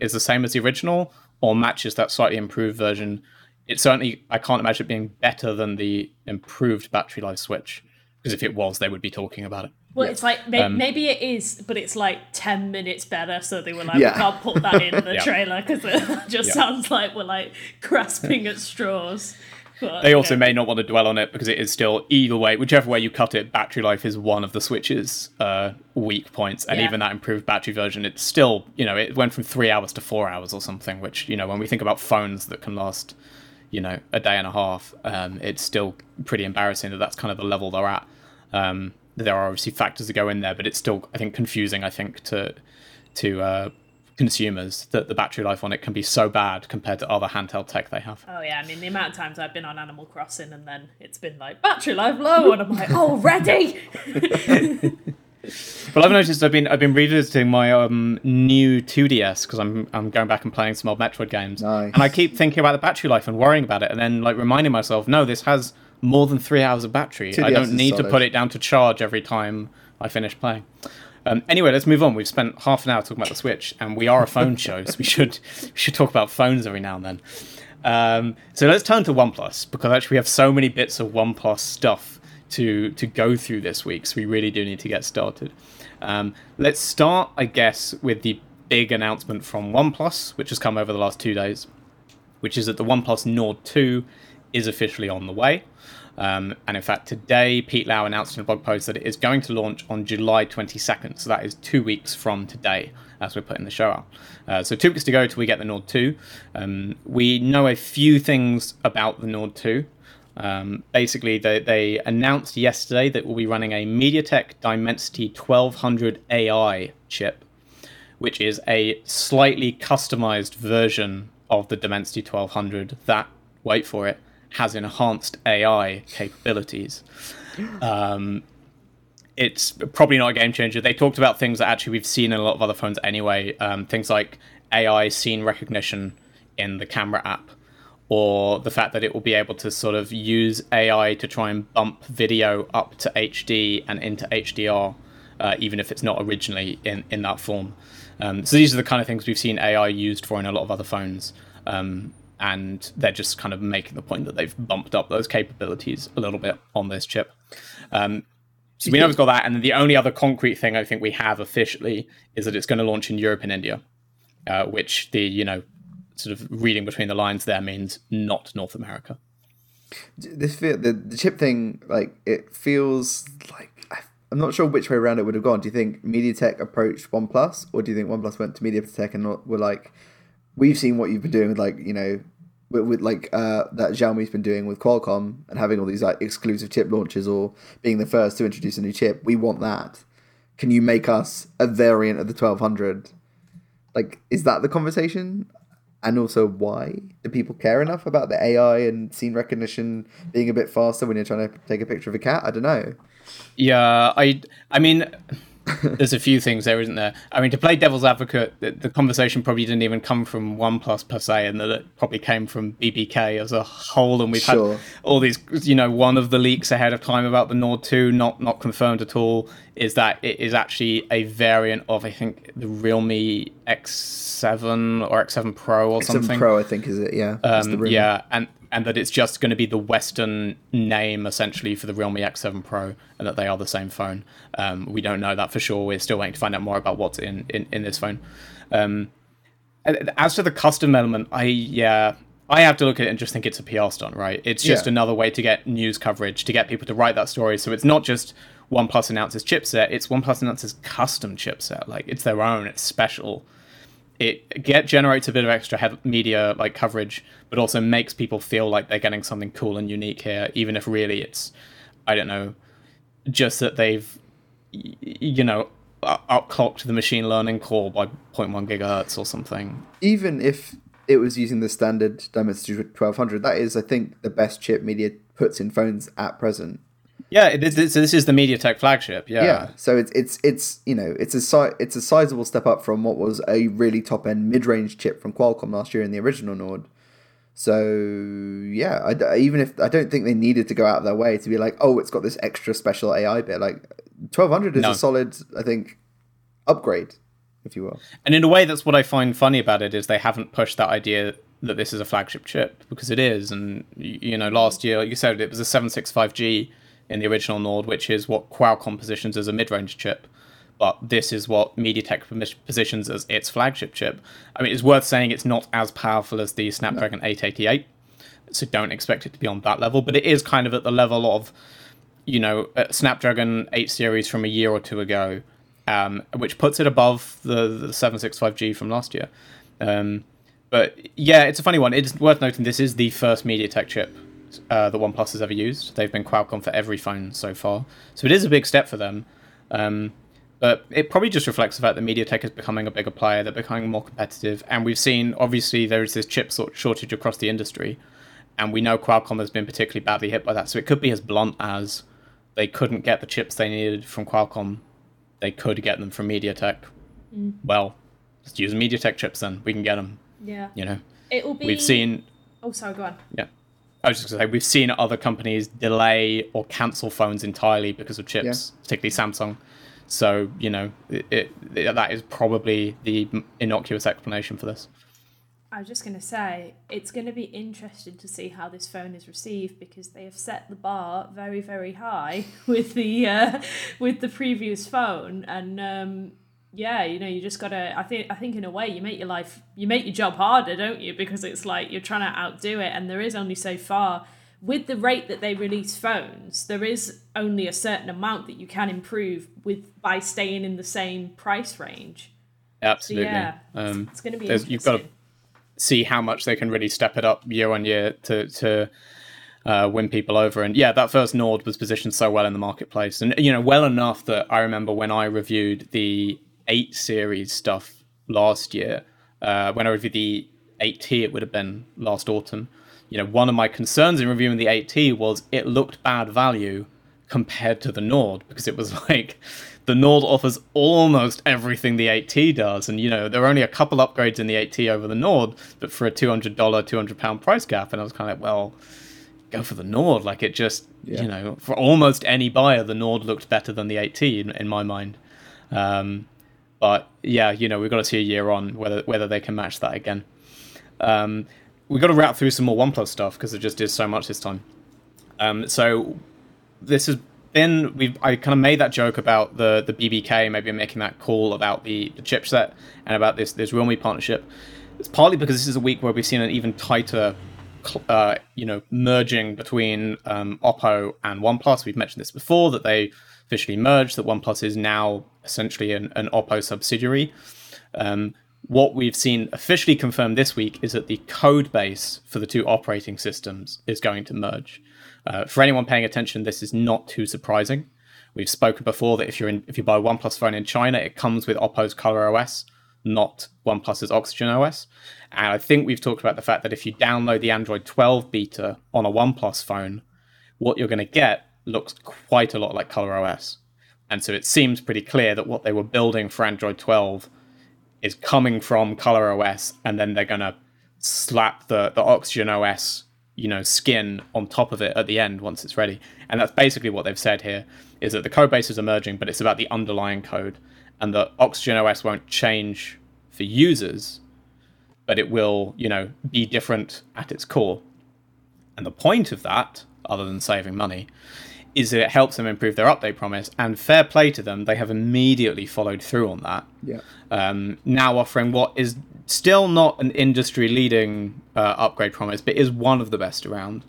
is the same as the original or matches that slightly improved version. It certainly, I can't imagine it being better than the improved battery life Switch, because if it was, they would be talking about it. Well, it's like, maybe it is, but it's like 10 minutes better, so they were like, we can't put that in the trailer, because it just sounds like we're like grasping at straws. But, they also may not want to dwell on it, because it is still, either way, whichever way you cut it, battery life is one of the Switch's weak points, and even that improved battery version, it's still, you know, it went from 3 hours to 4 hours or something, which, you know, when we think about phones that can last, you know, a day and a half, it's still pretty embarrassing that that's kind of the level they're at. There are obviously factors that go in there, but it's still, I think, confusing, I think, to consumers that the battery life on it can be so bad compared to other handheld tech they have. Oh, yeah. I mean, the amount of times I've been on Animal Crossing and then it's been like, battery life low, and I'm like, already? But I've noticed I've been revisiting my new 2DS, because I'm going back and playing some old Metroid games. Nice. And I keep thinking about the battery life and worrying about it, and then like reminding myself, no, this has more than 3 hours of battery. 2DS I don't need to put it down to charge every time I finish playing. Anyway, let's move on. We've spent half an hour talking about the Switch, and we are a phone show, so we should talk about phones every now and then. So let's turn to OnePlus, because actually we have so many bits of OnePlus stuff to go through this week, so we really do need to get started. Let's start, I guess, with the big announcement from OnePlus, which has come over the last 2 days, which is that the OnePlus Nord 2 is officially on the way. And in fact, today, Pete Lau announced in a blog post that it is going to launch on July 22nd. So that is 2 weeks from today, as we're putting the show out. So 2 weeks to go till we get the Nord 2. We know a few things about the Nord 2. Basically, they announced yesterday that we'll be running a MediaTek Dimensity 1200 AI chip, which is a slightly customized version of the Dimensity 1200 that, wait for it, has enhanced AI capabilities. It's probably not a game changer. They talked about things that actually we've seen in a lot of other phones anyway, things like AI scene recognition in the camera app, or the fact that it will be able to sort of use AI to try and bump video up to HD and into HDR, even if it's not originally in that form. So these are the kind of things we've seen AI used for in a lot of other phones. And they're just kind of making the point that they've bumped up those capabilities a little bit on this chip. So we know we've got that. And then the only other concrete thing I think we have officially is that it's going to launch in Europe and India, which the, you know, sort of reading between the lines there means not North America. The chip thing, like, it feels like I'm not sure which way around it would have gone. Do you think MediaTek approached OnePlus, or do you think OnePlus went to MediaTek and were like, we've seen what you've been doing with, like, you know, with like that Xiaomi's been doing with Qualcomm and having all these like exclusive chip launches or being the first to introduce a new chip. We want that. Can you make us a variant of the 1200? Like, is that the conversation? And also, why do people care enough about the AI and scene recognition being a bit faster when you're trying to take a picture of a cat? I don't know. Yeah, I mean, there's a few things there, isn't there? I mean, to play devil's advocate, the conversation probably didn't even come from OnePlus per se, and that it probably came from BBK as a whole. And we've had all these, you know, one of the leaks ahead of time about the Nord 2, not confirmed at all, is that it is actually a variant of, I think, the Realme X7 or X7 Pro or something. X7 Pro, I think, is it? Yeah. Yeah, and that it's just going to be the Western name, essentially, for the Realme X7 Pro, and that they are the same phone. We don't know that for sure. We're still waiting to find out more about what's in this phone. As to the custom element, I have to look at it and just think it's a PR stunt, right? It's just another way to get news coverage, to get people to write that story. So it's not just OnePlus announces chipset, it's OnePlus announces custom chipset. Like, it's their own, it's special. It generates a bit of extra media like coverage, but also makes people feel like they're getting something cool and unique here, even if really it's, I don't know, just that they've, you know, outclocked the machine learning core by 0.1 gigahertz or something. Even if it was using the standard Dimensity 1200. That is, I think, the best chip media puts in phones at present. Yeah, this is the MediaTek flagship. Yeah. So it's you know, it's a sizable step up from what was a really top end mid range chip from Qualcomm last year in the original Nord. So yeah, even if I don't think they needed to go out of their way to be like, oh, it's got this extra special AI bit. Like 1200 is a solid, I think, upgrade, if you will. And in a way, that's what I find funny about it, is they haven't pushed that idea that this is a flagship chip, because it is. And, you know, last year, like you said, it was a 765G in the original Nord, which is what Qualcomm positions as a mid-range chip. But this is what MediaTek positions as its flagship chip. I mean, it's worth saying it's not as powerful as the Snapdragon 888, so don't expect it to be on that level. But it is kind of at the level of, you know, Snapdragon 8 series from a year or two ago, which puts it above the 765G from last year. But yeah, it's a funny one. It's worth noting this is the first MediaTek chip that OnePlus has ever used. They've been Qualcomm for every phone so far. So it is a big step for them. But it probably just reflects the fact that MediaTek is becoming a bigger player. They're becoming more competitive. And we've seen, obviously, there is this chip shortage across the industry. And we know Qualcomm has been particularly badly hit by that. So it could be as blunt as they couldn't get the chips they needed from Qualcomm. They could get them from MediaTek. Mm. Well, just use MediaTek chips then. We can get them. Yeah. You know? It will be... We've seen... Oh, sorry, go on. Yeah. I was just going to say, we've seen other companies delay or cancel phones entirely because of chips, particularly Samsung. So, you know, that is probably the innocuous explanation for this. I was just going to say, it's going to be interesting to see how this phone is received, because they have set the bar very, very high with the previous phone, and you know, you just gotta. I think in a way, you make your job harder, don't you? Because it's like you're trying to outdo it, and there is only so far with the rate that they release phones. There is only a certain amount that you can improve by staying in the same price range. Absolutely, so, yeah. It's going to be interesting. You've got to see how much they can really step it up year on year to win people over. And yeah, that first Nord was positioned so well in the marketplace, and you know, well enough that I remember when I reviewed the 8 series stuff last year, when I reviewed the 8T, it would have been last autumn, you know, one of my concerns in reviewing the 8T was it looked bad value compared to the Nord, because it was like the Nord offers almost everything the 8T does, and you know, there are only a couple upgrades in the 8T over the Nord, but for a $200, £200 price gap. And I was kind of like, well, go for the Nord. Like, it just, you know, for almost any buyer, the Nord looked better than the 8T in my mind. But yeah, you know, we've got to see a year on whether they can match that again. We've got to wrap through some more OnePlus stuff, because it just is so much this time. So this has been, I kind of made that joke about the BBK, maybe I'm making that call about the chipset and about this Realme partnership. It's partly because this is a week where we've seen an even tighter, you know, merging between Oppo and OnePlus. We've mentioned this before, that they officially merged, that OnePlus is now essentially an Oppo subsidiary. What we've seen officially confirmed this week is that the code base for the two operating systems is going to merge. For anyone paying attention, this is not too surprising. We've spoken before that if you buy a OnePlus phone in China, it comes with Oppo's ColorOS, not OnePlus's OxygenOS. And I think we've talked about the fact that if you download the Android 12 beta on a OnePlus phone, what you're going to get looks quite a lot like ColorOS. And so it seems pretty clear that what they were building for Android 12 is coming from ColorOS, and then they're going to slap the OxygenOS, you know, skin on top of it at the end once it's ready. And that's basically what they've said here, is that the code bases are merging, but it's about the underlying code, and that OxygenOS won't change for users, but it will, you know, be different at its core. And the point of that, other than saving money, is that it helps them improve their update promise, and fair play to them, they have immediately followed through on that. Yeah. Now offering what is still not an industry-leading upgrade promise, but is one of the best around,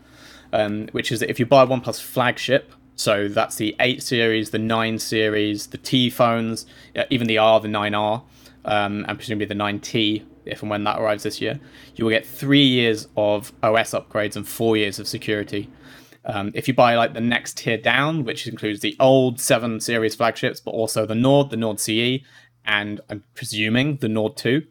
which is that if you buy OnePlus flagship, so that's the 8 series, the 9 series, the T phones, even the R, the 9R, and presumably the 9T, if and when that arrives this year, you will get 3 years of OS upgrades and 4 years of security. If you buy like the next tier down, which includes the old 7 series flagships, but also the Nord CE, and I'm presuming the Nord 2,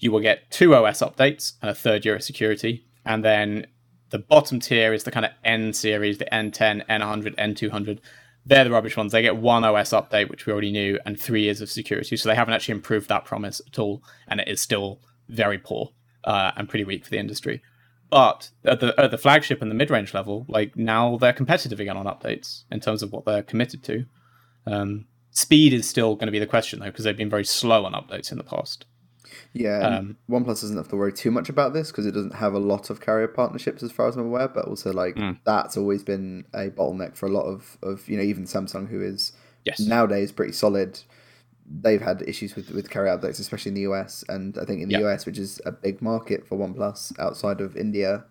you will get 2 OS updates and a third year of security. And then the bottom tier is the kind of N series, the N10, N100, N200. They're the rubbish ones. They get 1 OS update, which we already knew, and 3 years of security. So they haven't actually improved that promise at all. And it is still very poor and pretty weak for the industry. But at the flagship and the mid-range level, like now they're competitive again on updates in terms of what they're committed to. Speed is still going to be the question, though, because they've been very slow on updates in the past. Yeah, OnePlus doesn't have to worry too much about this because it doesn't have a lot of carrier partnerships as far as I'm aware, but also like that's always been a bottleneck for a lot of even Samsung, who is nowadays pretty solid. They've had issues with carrier updates, especially in the US, and I think in the US, which is a big market for OnePlus outside of India,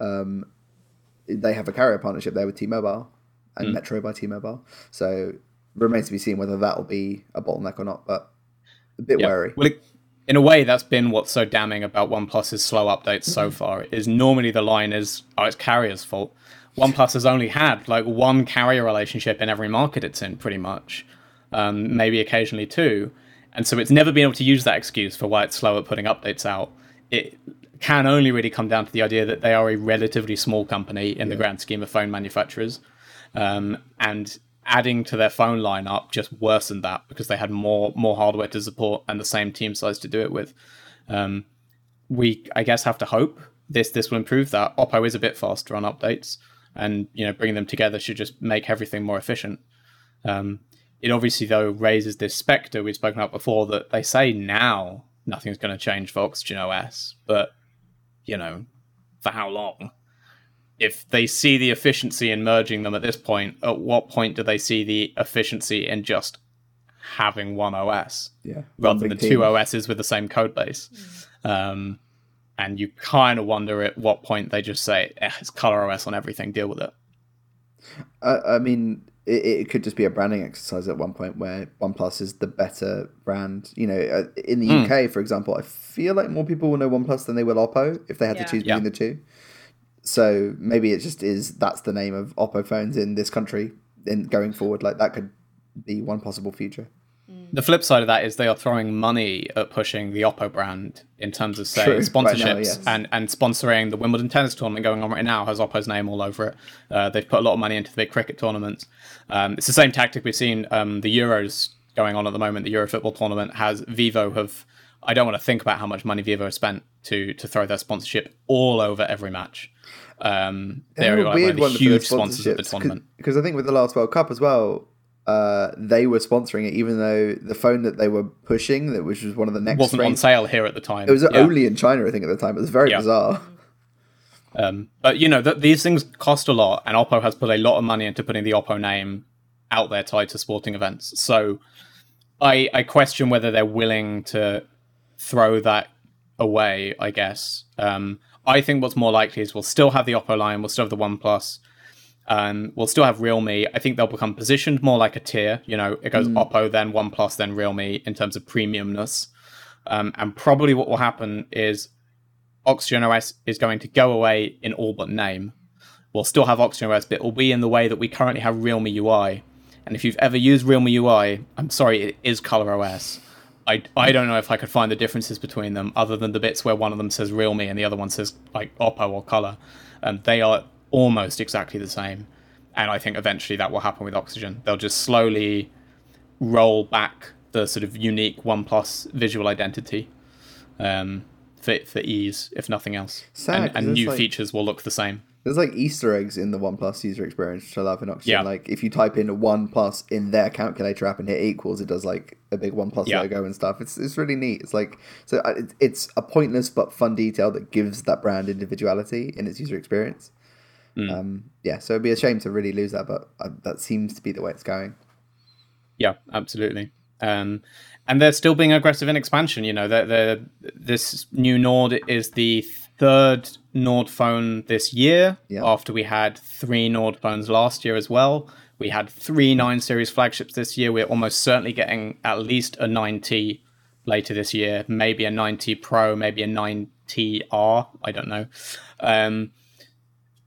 they have a carrier partnership there with T-Mobile and Metro by T-Mobile. So remains to be seen whether that will be a bottleneck or not, but a bit wary. Well, in a way, that's been what's so damning about OnePlus's slow updates so far. Is normally the line is, oh, it's carrier's fault. OnePlus has only had like 1 carrier relationship in every market it's in, pretty much. Maybe occasionally 2. And so it's never been able to use that excuse for why it's slow at putting updates out. It can only really come down to the idea that they are a relatively small company in the grand scheme of phone manufacturers. And adding to their phone lineup just worsened that because they had more hardware to support and the same team size to do it with. We, I guess, have to hope this will improve that. Oppo is a bit faster on updates, and bringing them together should just make everything more efficient. It obviously, though, raises this spectre we've spoken about before that they say now nothing's going to change for OxygenOS, but, for how long? If they see the efficiency in merging them at this point, at what point do they see the efficiency in just having 1 OS rather than 2 OSs with the same code base? And you kind of wonder at what point they just say, it's ColorOS on everything, deal with it. I mean, it could just be a branding exercise at one point where OnePlus is the better brand. In the UK, for example, I feel like more people will know OnePlus than they will Oppo if they had to choose between the two. So maybe it just is that's the name of Oppo phones in this country in going forward. Like that could be one possible future. The flip side of that is they are throwing money at pushing the Oppo brand in terms of, say, sponsorships right now, and sponsoring the Wimbledon tennis tournament going on right now has Oppo's name all over it. They've put a lot of money into the big cricket tournaments. It's the same tactic we've seen the Euros going on at the moment. The Euro football tournament has Vivo have... I don't want to think about how much money Vivo has spent to throw their sponsorship all over every match. They're like one of the huge sponsors of the tournament. Because I think with the last World Cup as well, they were sponsoring it, even though the phone that they were pushing, which was one of the next... wasn't on sale here at the time. It was only in China, I think, at the time. It was very bizarre. But, these things cost a lot, and Oppo has put a lot of money into putting the Oppo name out there tied to sporting events. So I question whether they're willing to... throw that away, I guess. I think what's more likely is we'll still have the Oppo line, we'll still have the OnePlus, we'll still have Realme. I think they'll become positioned more like a tier. It goes Oppo, then OnePlus, then Realme in terms of premiumness. And probably what will happen is OxygenOS is going to go away in all but name. We'll still have OxygenOS, but it will be in the way that we currently have Realme UI. And if you've ever used Realme UI, I'm sorry, it is ColorOS. I don't know if I could find the differences between them other than the bits where one of them says Realme and the other one says like Oppo or Color. They are almost exactly the same. And I think eventually that will happen with Oxygen. They'll just slowly roll back the sort of unique OnePlus visual identity for ease, if nothing else. Sad, and new features will look the same. There's like Easter eggs in the OnePlus user experience, which I love in Oxygen. Yeah. Like if you type in OnePlus in their calculator app and hit equals, it does like a big OnePlus logo and stuff. It's really neat. It's like so it's a pointless but fun detail that gives that brand individuality in its user experience. Yeah, so it'd be a shame to really lose that, but that seems to be the way it's going. Yeah, absolutely. And they're still being aggressive in expansion. You know, this new Nord is the third Nord phone this year. Yeah. After we had three Nord phones last year as well. We had three 9 series flagships this year. We're almost certainly getting at least a 9T later this year, maybe a 9T Pro, maybe a 9TR. I don't know.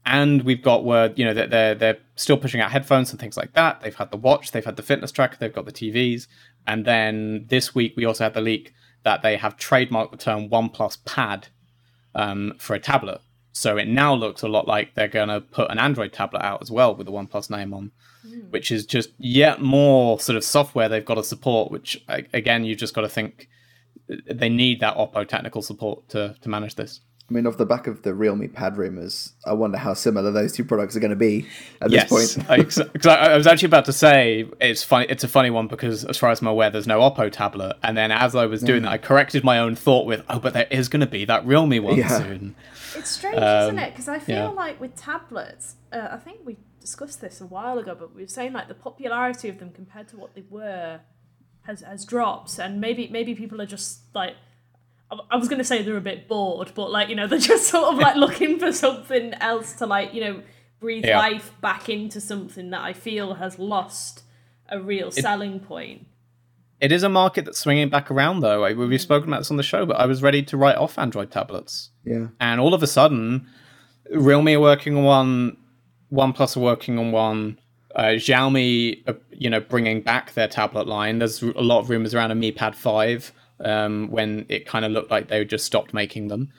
And we've got word, you know, that they're still pushing out headphones and things like that. They've had the watch, they've had the fitness tracker, they've got the TVs. And then this week, we also had the leak that they have trademarked the term OnePlus Pad for a tablet. So it now looks a lot like they're going to put an Android tablet out as well with the OnePlus name on, which is just yet more sort of software they've got to support, which, again, you've just got to think they need that Oppo technical support to manage this. I mean, off the back of the Realme Pad rumors, I wonder how similar those two products are going to be at this point. Yes, because I was actually about to say it's funny. It's a funny one because, as far as I'm aware, there's no Oppo tablet. And then as I was doing that, I corrected my own thought with, but there is going to be that Realme one soon. It's strange, isn't it? Because I feel like with tablets, I think we discussed this a while ago, but we were saying like the popularity of them compared to what they were has dropped, and maybe people are just like. I was going to say they're a bit bored, but like, you know, they're just sort of like looking for something else to like, you know, breathe life back into something that I feel has lost a real selling point. It is a market that's swinging back around, though. We've spoken about this on the show, but I was ready to write off Android tablets. Yeah. And all of a sudden, Realme are working on one, OnePlus are working on one, Xiaomi, you know, bringing back their tablet line. There's a lot of rumors around a Mi Pad 5. When it kind of looked like they just stopped making them.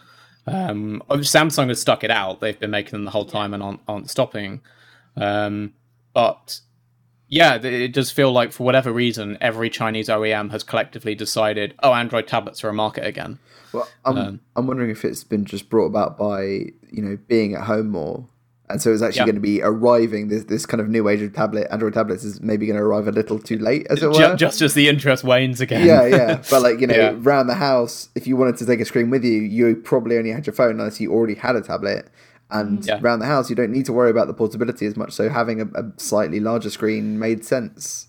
Samsung has stuck it out. They've been making them the whole time and aren't stopping. But yeah, it does feel like for whatever reason, every Chinese OEM has collectively decided, Android tablets are a market again. Well, I'm wondering if it's been just brought about by, you know, being at home more. And so it's actually going to be arriving, this kind of new age of Android tablets is maybe going to arrive a little too late, as it were. Just as the interest wanes again. Yeah. But like, you know, around the house, if you wanted to take a screen with you, you probably only had your phone unless you already had a tablet. And around the house, you don't need to worry about the portability as much. So having a slightly larger screen made sense.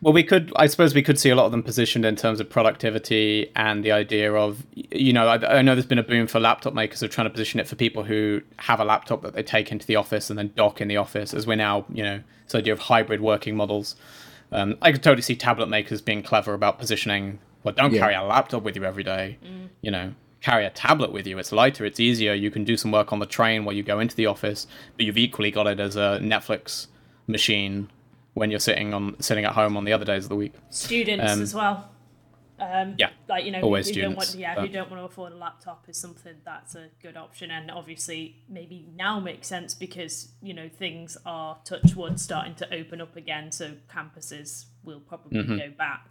Well, I suppose we could see a lot of them positioned in terms of productivity and the idea of, you know, I know there's been a boom for laptop makers of trying to position it for people who have a laptop that they take into the office and then dock in the office, as we're now, you know, this idea of hybrid working models. I could totally see tablet makers being clever about positioning, well, don't carry a laptop with you every day, you know, carry a tablet with you. It's lighter, it's easier. You can do some work on the train while you go into the office, but you've equally got it as a Netflix machine when you're sitting at home on the other days of the week. Students as well. Like, you know, always students. Who don't want to afford a laptop is something that's a good option, and obviously maybe now makes sense because, you know, things are, touch wood, starting to open up again, so campuses will probably go back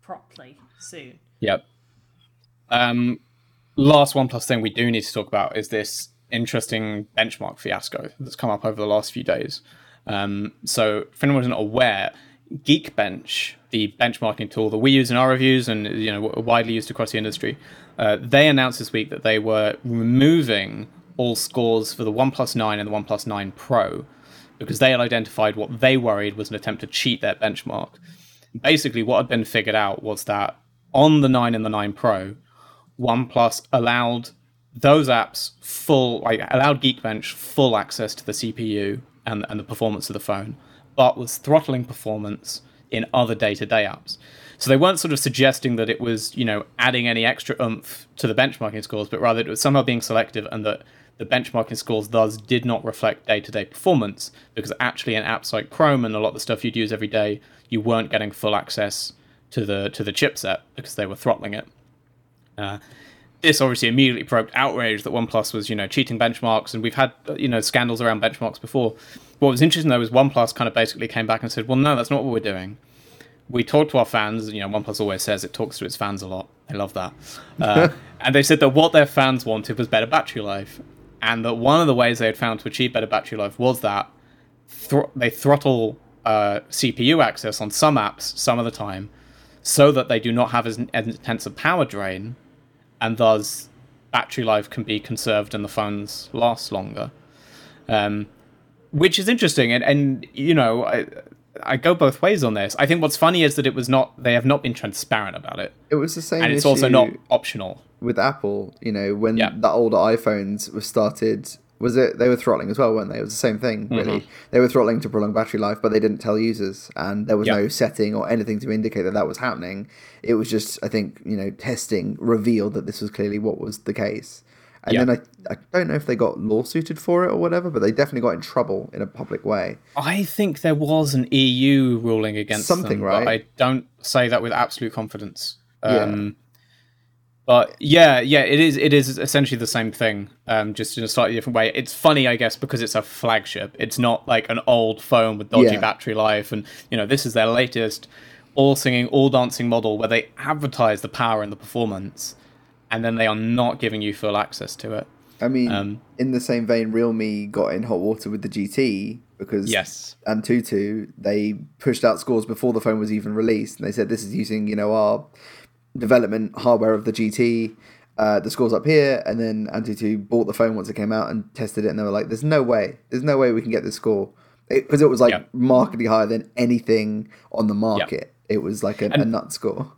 properly soon. Yep. Last OnePlus thing we do need to talk about is this interesting benchmark fiasco that's come up over the last few days. So if anyone's not aware, Geekbench, the benchmarking tool that we use in our reviews and, you know, widely used across the industry, they announced this week that they were removing all scores for the OnePlus 9 and the OnePlus 9 Pro because they had identified what they worried was an attempt to cheat their benchmark. Basically, what had been figured out was that on the 9 and the 9 Pro, OnePlus allowed those apps allowed Geekbench full access to the CPU and the performance of the phone, but was throttling performance in other day-to-day apps. So they weren't sort of suggesting that it was, you know, adding any extra oomph to the benchmarking scores, but rather it was somehow being selective, and that the benchmarking scores thus did not reflect day-to-day performance, because actually in apps like Chrome and a lot of the stuff you'd use every day, you weren't getting full access to the chipset because they were throttling it. This obviously immediately provoked outrage that OnePlus was, you know, cheating benchmarks, and we've had, you know, scandals around benchmarks before. What was interesting, though, is OnePlus kind of basically came back and said, well, no, that's not what we're doing. We talk to our fans. You know, OnePlus always says it talks to its fans a lot. I love that. And they said that what their fans wanted was better battery life, and that one of the ways they had found to achieve better battery life was that they throttle CPU access on some apps some of the time so that they do not have as intense a power drain, and thus battery life can be conserved and the phones last longer. which is interesting. And you know, I go both ways on this. I think what's funny is that it was not, they have not been transparent about it. It was the same, and it's also not optional with Apple. You know, when the older iPhones were started, was it they were throttling as well, weren't they? It was the same thing, really. They were throttling to prolong battery life, but they didn't tell users, and there was no setting or anything to indicate that that was happening. It was just, I think, you know, testing revealed that this was clearly what was the case. And then I don't know if they got lawsuited for it or whatever, but they definitely got in trouble in a public way. I think there was an EU ruling against something, them, right? But I don't say that with absolute confidence. But it is essentially the same thing, just in a slightly different way. It's funny, I guess, because it's a flagship. It's not like an old phone with dodgy battery life, and you know, this is their latest all singing, all dancing model where they advertise the power and the performance, and then they are not giving you full access to it. I mean, in the same vein, Realme got in hot water with the GT because Antutu, they pushed out scores before the phone was even released, and they said this is using, you know, our development hardware of the GT, the scores up here, and then Antutu bought the phone once it came out and tested it, and they were like, there's no way we can get this score, because it was like markedly higher than anything on the market. It was like a nut score.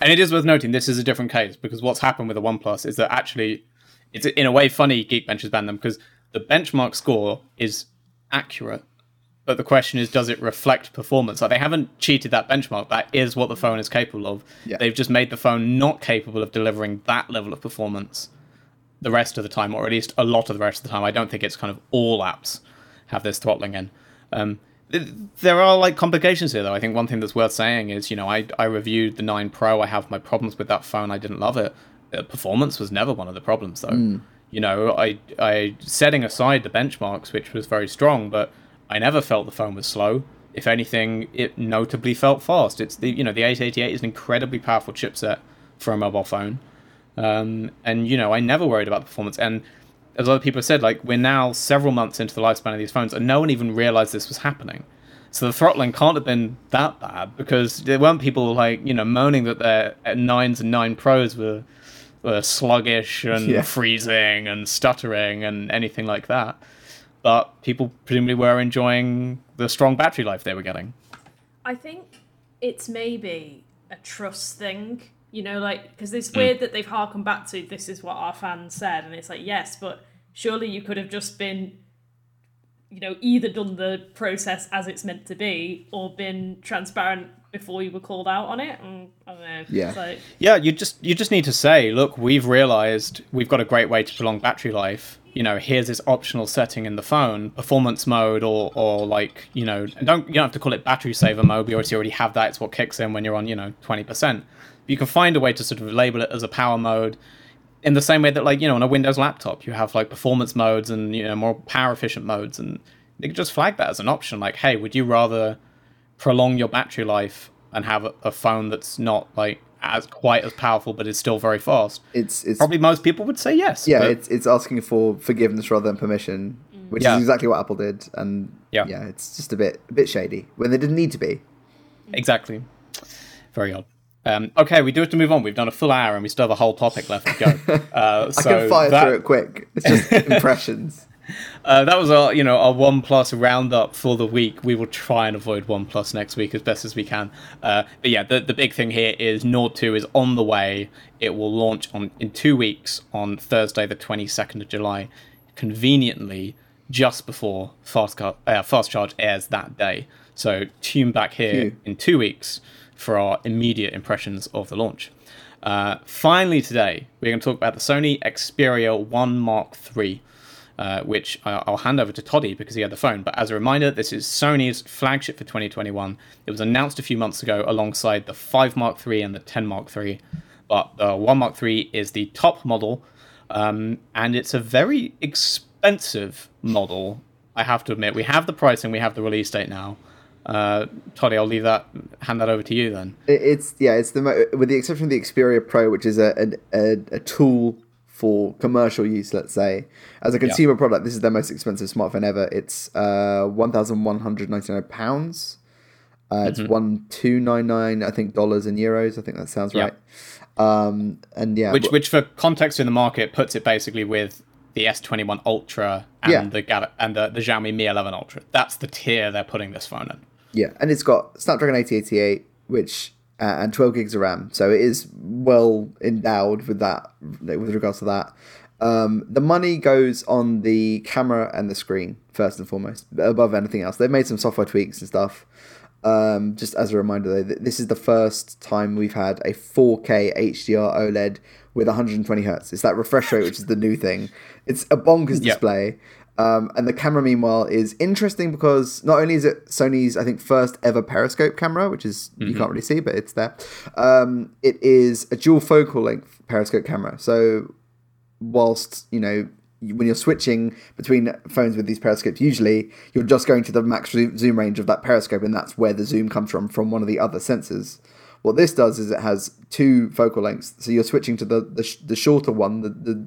And it is worth noting this is a different case, because what's happened with the OnePlus is that actually it's in a way funny Geekbench has banned them, because the benchmark score is accurate, but the question is, does it reflect performance? Like, they haven't cheated that benchmark. That is what the phone is capable of. They've just made the phone not capable of delivering that level of performance the rest of the time, or at least a lot of the rest of the time. I don't think it's kind of all apps have this throttling in. There are, like, complications here, though. I think one thing that's worth saying is, you know, I reviewed the 9 Pro. I have my problems with that phone. I didn't love it. Performance was never one of the problems, though. You know, I setting aside the benchmarks, which was very strong, but I never felt the phone was slow. If anything, it notably felt fast. It's the, you know, the 888 is an incredibly powerful chipset for a mobile phone. And, you know, I never worried about the performance. And as other people have said, like, we're now several months into the lifespan of these phones, and no one even realized this was happening. So the throttling can't have been that bad, because there weren't people, like, you know, moaning that their 9s and 9 Pros were sluggish and freezing and stuttering and anything like that. But people presumably were enjoying the strong battery life they were getting. I think it's maybe a trust thing, you know, like, because it's weird that they've harkened back to this is what our fans said, and it's like, yes, but surely you could have just been, you know, either done the process as it's meant to be or been transparent before you were called out on it. And I don't know. Yeah. It's like, you just need to say, look, we've realized we've got a great way to prolong battery life. You know, here's this optional setting in the phone, performance mode, or like, you know, you don't have to call it battery saver mode. We already have that. It's what kicks in when you're on, you know, 20%. You can find a way to sort of label it as a power mode, in the same way that, like, you know, on a Windows laptop, you have like performance modes and, you know, more power efficient modes, and they can just flag that as an option. Like, hey, would you rather prolong your battery life and have a phone that's not like as quite as powerful but is still very fast? It's probably most people would say yes. Yeah, it's asking for forgiveness rather than permission, which is exactly what Apple did, and it's just a bit shady when they didn't need to be. Exactly. Very odd. Okay, we do have to move on. We've done a full hour and we still have a whole topic left to go. So I can fire through it quick. It's just impressions. That was our, you know, our OnePlus roundup for the week. We will try and avoid OnePlus next week as best as we can. But yeah, the big thing here is Nord 2 is on the way. It will launch in 2 weeks on Thursday, the 22nd of July, conveniently just before Fast Charge airs that day. So tune back here in 2 weeks for our immediate impressions of the launch. Finally today, we're going to talk about the Sony Xperia 1 Mark III. Which I'll hand over to Toddy because he had the phone. But as a reminder, this is Sony's flagship for 2021. It was announced a few months ago alongside the 5 Mark III and the 10 Mark III. But the 1 Mark III is the top model, and it's a very expensive model, I have to admit. We have the pricing, we have the release date now. Toddy, I'll hand that over to you then. With the exception of the Xperia Pro, which is a tool for commercial use, let's say, as a consumer product, this is their most expensive smartphone ever. It's £1,199. It's $1,299, I think, dollars and euros. I think that sounds right. Which for context in the market, puts it basically with the S21 Ultra and the Xiaomi Mi 11 Ultra. That's the tier they're putting this phone in. Yeah, and it's got Snapdragon 888, which and 12 gigs of RAM, so it is well endowed with that. With regards to that, the money goes on the camera and the screen first and foremost, above anything else. They've made some software tweaks and stuff. Just as a reminder, though, this is the first time we've had a 4K HDR OLED with 120 hertz. It's that refresh rate, which is the new thing. It's a bonkers display. And the camera, meanwhile, is interesting because not only is it Sony's, I think, first ever periscope camera, which is, you can't really see, but it's there. It is a dual focal length periscope camera. So whilst, you know, when you're switching between phones with these periscopes, usually you're just going to the max zoom range of that periscope, and that's where the zoom comes from one of the other sensors. What this does is it has two focal lengths, so you're switching to the shorter one,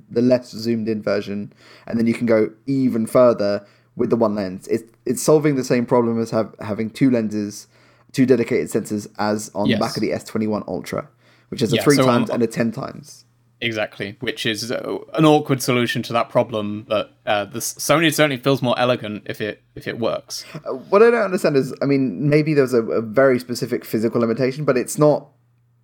the less zoomed in version, and then you can go even further with the one lens. It's solving the same problem as having two lenses, two dedicated sensors, as on the back of the S21 Ultra, which is a 3 times and a 10 times. Exactly, which is an awkward solution to that problem, but the Sony certainly feels more elegant if it works. What I don't understand is, I mean, maybe there's a very specific physical limitation, but it's not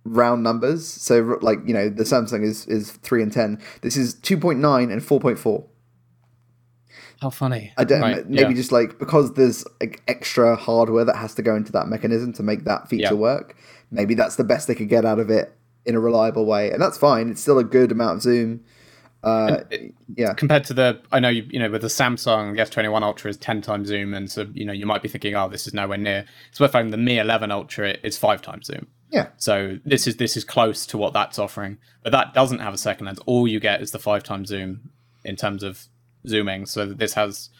round numbers. So, like, you know, the Samsung is 3 and 10. This is 2.9 and 4.4. How funny. I don't know, just like, because there's like extra hardware that has to go into that mechanism to make that feature work, maybe that's the best they could get out of it in a reliable way, and that's fine. It's still a good amount of zoom. Compared to the, I know, you know, with the Samsung, the S21 Ultra is 10 times zoom, and so, you know, you might be thinking, oh, this is nowhere near. It's worth finding the Mi 11 Ultra is 5 times zoom. Yeah. So this is close to what that's offering, but that doesn't have a second lens. All you get is the 5 times zoom in terms of zooming. So this has,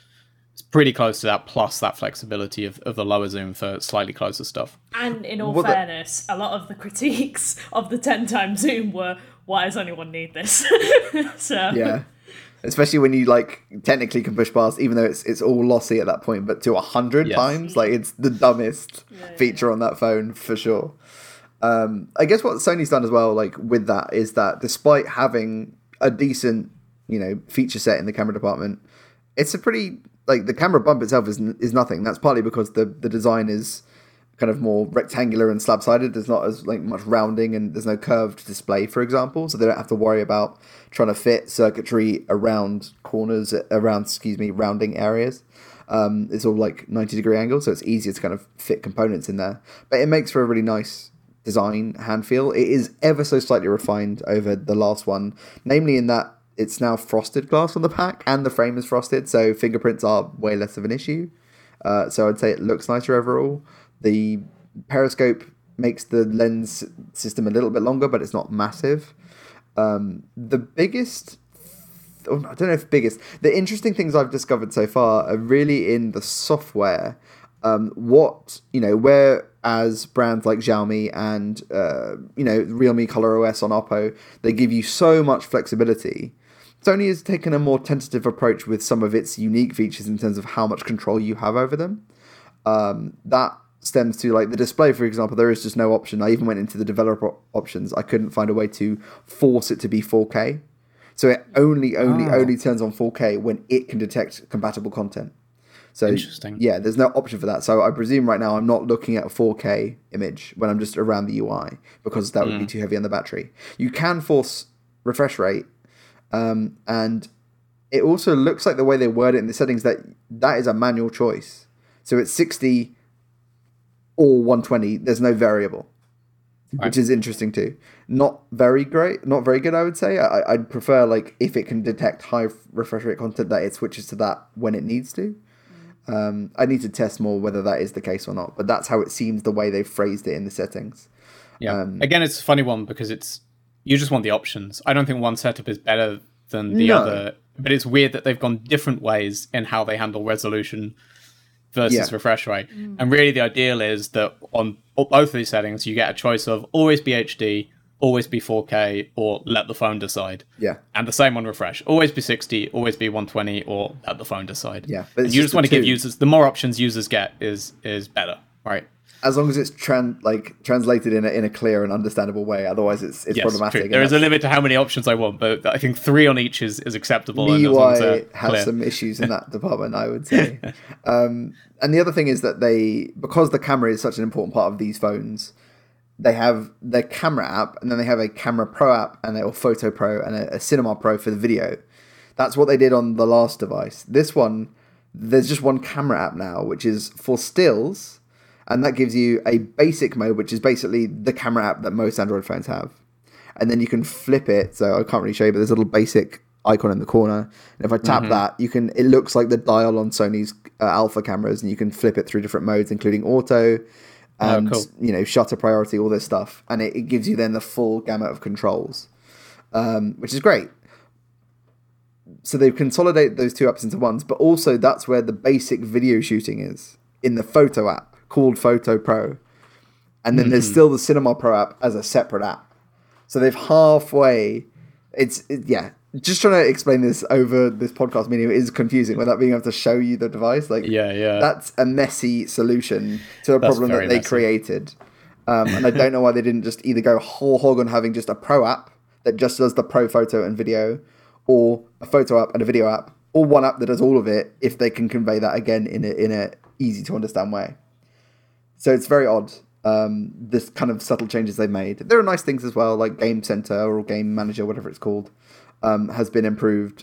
it's pretty close to that, plus that flexibility of the lower zoom for slightly closer stuff. And in all fairness, a lot of the critiques of the 10 times zoom were, why does anyone need this? So yeah, especially when you, like, technically can push past, even though it's all lossy at that point, but to 100 times, like, it's the dumbest feature on that phone for sure. I guess what Sony's done as well, like, with that is that despite having a decent, you know, feature set in the camera department, it's a pretty, like, the camera bump itself is nothing. That's partly because the design is kind of more rectangular and slab-sided. There's not as, like, much rounding, and there's no curved display, for example, so they don't have to worry about trying to fit circuitry around corners, rounding areas. It's all, like, 90-degree angles, so it's easier to kind of fit components in there. But it makes for a really nice design hand feel. It is ever so slightly refined over the last one, namely in that it's now frosted glass on the back, and the frame is frosted, so fingerprints are way less of an issue. So I'd say it looks nicer overall. The periscope makes the lens system a little bit longer, but it's not massive. The interesting things I've discovered so far are really in the software. Whereas brands like Xiaomi and, Realme, ColorOS on Oppo, they give you so much flexibility. Sony has taken a more tentative approach with some of its unique features in terms of how much control you have over them. That stems to, like, the display, for example. There is just no option. I even went into the developer options. I couldn't find a way to force it to be 4K. So it only turns on 4K when it can detect compatible content. So, interesting. Yeah, there's no option for that. So I presume right now I'm not looking at a 4K image when I'm just around the UI, because that would be too heavy on the battery. You can force refresh rate. And it also looks like the way they word it in the settings that is a manual choice. So it's 60 or 120. There's no variable, which is interesting too. Not very great. Not very good, I would say. I'd prefer, like, if it can detect high refresh rate content, that it switches to that when it needs to. I need to test more whether that is the case or not, but that's how it seems the way they've phrased it in the settings. Again, it's a funny one because you just want the options. I don't think one setup is better than the other, but it's weird that they've gone different ways in how they handle resolution versus refresh rate. And really the ideal is that on both of these settings you get a choice of always be HD, always be 4K, or let the phone decide. Yeah. And the same on refresh. Always be 60, always be 120, or let the phone decide. Yeah. But you just want to give users, the more options users get is better, right? As long as it's translated in a clear and understandable way, otherwise it's problematic. There is a limit to how many options I want, but I think 3 on each is acceptable. MIUI has some issues in that department, I would say. And the other thing is that because the camera is such an important part of these phones, they have their camera app, and then they have a Camera Pro app, and a Photo Pro, and a Cinema Pro for the video. That's what they did on the last device. This one, there's just one camera app now, which is for stills, and that gives you a basic mode, which is basically the camera app that most Android phones have. And then you can flip it. So I can't really show you, but there's a little basic icon in the corner. And if I tap that, it looks like the dial on Sony's Alpha cameras, and you can flip it through different modes, including auto and, shutter priority, all this stuff. And it gives you then the full gamut of controls, which is great. So they consolidate those 2 apps into ones, but also that's where the basic video shooting is, in the photo app, called Photo Pro. And then there's still the Cinema Pro app as a separate app. So they've halfway... Just trying to explain this over this podcast medium is confusing without being able to show you the device. That's a messy solution to a problem that they created. And I don't know why they didn't just either go whole hog on having just a Pro app that just does the Pro photo and video, or a photo app and a video app, or one app that does all of it, if they can convey that again in a easy to understand way. So it's very odd, this kind of subtle changes they've made. There are nice things as well, like Game Center or Game Manager, whatever it's called, has been improved.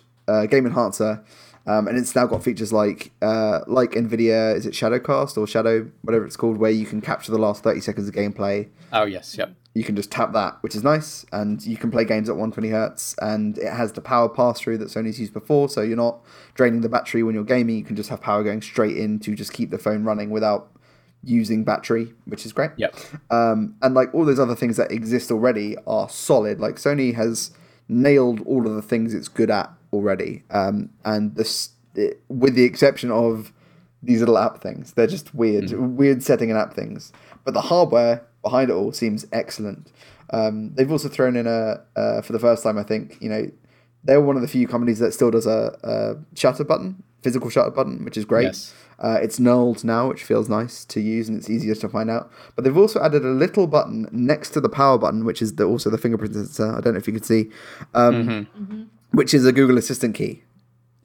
Game Enhancer, and it's now got features like NVIDIA, is it Shadowcast or Shadow, whatever it's called, where you can capture the last 30 seconds of gameplay. Oh, yes, yep. You can just tap that, which is nice, and you can play games at 120 hertz, and it has the power pass-through that Sony's used before, so you're not draining the battery when you're gaming. You can just have power going straight in to just keep the phone running without... using battery, which is great. Yep. And like all those other things that exist already are solid. Like Sony has nailed all of the things it's good at already. And with the exception of these little app things, they're just weird setting and app things. But the hardware behind it all seems excellent. They've also thrown in a for the first time, I think, they're one of the few companies that still does a shutter button, physical shutter button, which is great. Yes. It's nulled now, which feels nice to use, and it's easier to find out. But they've also added a little button next to the power button, which is also the fingerprint sensor. I don't know if you can see, which is a Google Assistant key.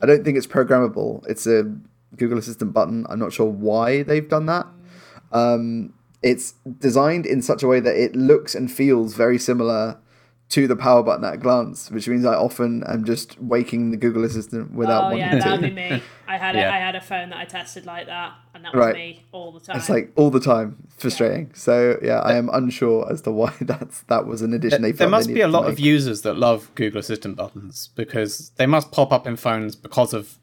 I don't think it's programmable. It's a Google Assistant button. I'm not sure why they've done that. It's designed in such a way that it looks and feels very similar to the power button at a glance, which means I often am just waking the Google Assistant without wanting to. Oh yeah, that would be me. I had a phone that I tested like that, and that was me all the time. It's like all the time. It's frustrating. Yeah. So yeah, I am unsure as to why that was an addition. There must be a lot of users that love Google Assistant buttons, because they must pop up in phones because of,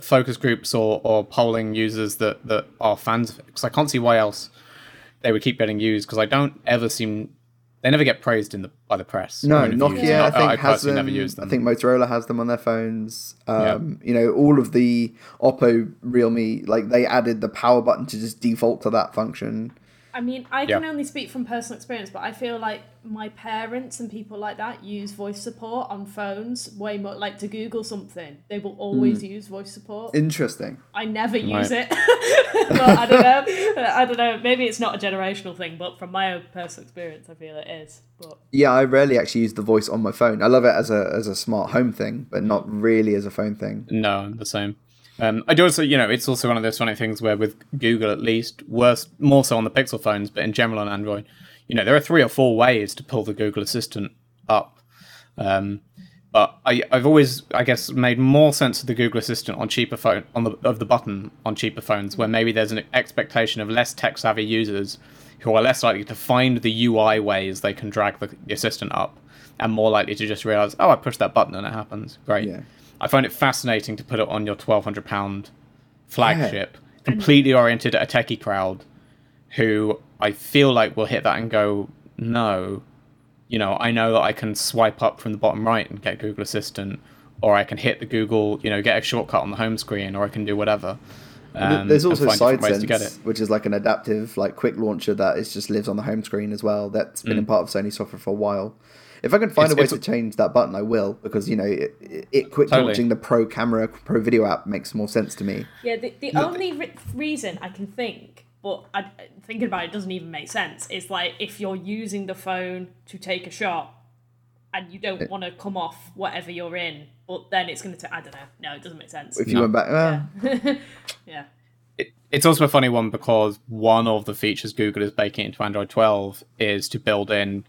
focus groups or polling users that are fans of it. Because I can't see why else they would keep getting used, because I don't ever seem... They never get praised by the press. No, Nokia, I think, has them. Never used them. I think Motorola has them on their phones. All of the Oppo, Realme, they added the power button to just default to that function. I mean, I can only speak from personal experience, but I feel like my parents and people like that use voice support on phones way more. Like to Google something, they will always use voice support. Interesting. I never use it. But I don't know. Maybe it's not a generational thing, but from my own personal experience, I feel it is. But yeah, I rarely actually use the voice on my phone. I love it as a smart home thing, but not really as a phone thing. No, I'm the same. I do also, it's also one of those funny things where with Google, at least, more so on the Pixel phones, but in general on Android, there are 3 or 4 ways to pull the Google Assistant up. But I've always, I guess, made more sense of the Google Assistant on cheaper phone of the button on cheaper phones, where maybe there's an expectation of less tech-savvy users who are less likely to find the UI ways they can drag the Assistant up, and more likely to just realize, oh, I pushed that button and it happens. Great. Yeah. I find it fascinating to put it on your £1,200 flagship, completely oriented at a techie crowd who I feel like will hit that and go, no, I know that I can swipe up from the bottom right and get Google Assistant, or I can hit the Google, get a shortcut on the home screen, or I can do whatever. There's also SideSense, which is like an adaptive, quick launcher that just lives on the home screen as well. That's been part of Sony software for a while. If I can find a way to change that button, I will, because, it quick launching the Pro camera, Pro video app makes more sense to me. Yeah, the only reason I can think But thinking about it doesn't even make sense. It's like if you're using the phone to take a shot and you don't want to come off whatever you're in, but then it's going to... I don't know. No, it doesn't make sense. If you went back... Yeah. Yeah. It's also a funny one because one of the features Google is baking into Android 12 is to build in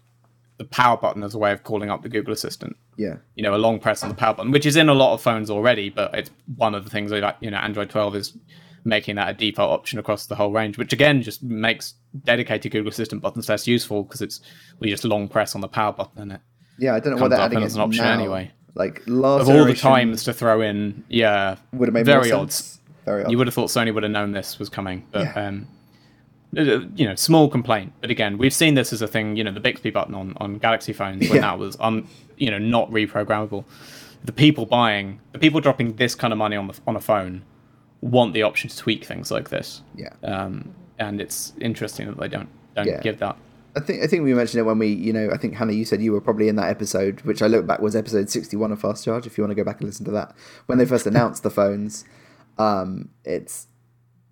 the power button as a way of calling up the Google Assistant. Yeah. You know, a long press on the power button, which is in a lot of phones already, but it's one of the things that, you know, Android 12 is making that a default option across the whole range, which again just makes dedicated Google Assistant buttons less useful because it's we just long press on the power button and it. Yeah, I don't know what they're adding as an option now. Anyway. Like last of all the times to throw in, yeah, would have made very more sense. Odd. Very odd. You would have thought Sony would have known this was coming, but yeah. You know, small complaint. But again, we've seen this as a thing. You know, the Bixby button on Galaxy phones when that was you know, not reprogrammable. The people dropping this kind of money on a phone want the option to tweak things like this. Yeah. And it's interesting that they don't give that. I think we mentioned it when we, you know, I think Hannah, you said you were probably in that episode, which I look back was episode 61 of Fast Charge, if you want to go back and listen to that. When they first announced the phones, it's,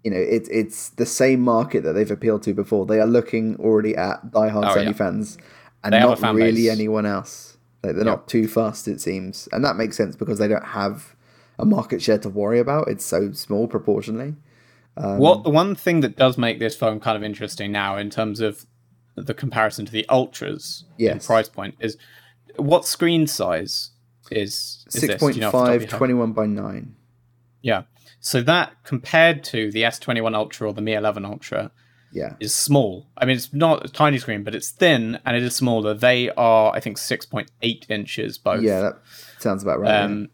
you know, it's the same market that they've appealed to before. They are looking already at diehard Sony fans and not really anyone else. Like, they're not too fast, it seems. And that makes sense because they don't have a market share to worry about. It's so small proportionally. The one thing that does make this phone kind of interesting now in terms of the comparison to the Ultras in price point is what screen size is 6.5, you know, 21 by 9. Yeah. So that compared to the S21 Ultra or the Mi 11 Ultra is small. I mean, it's not a tiny screen, but it's thin and it is smaller. They are, I think, 6.8 inches both. Yeah, that sounds about right. Right?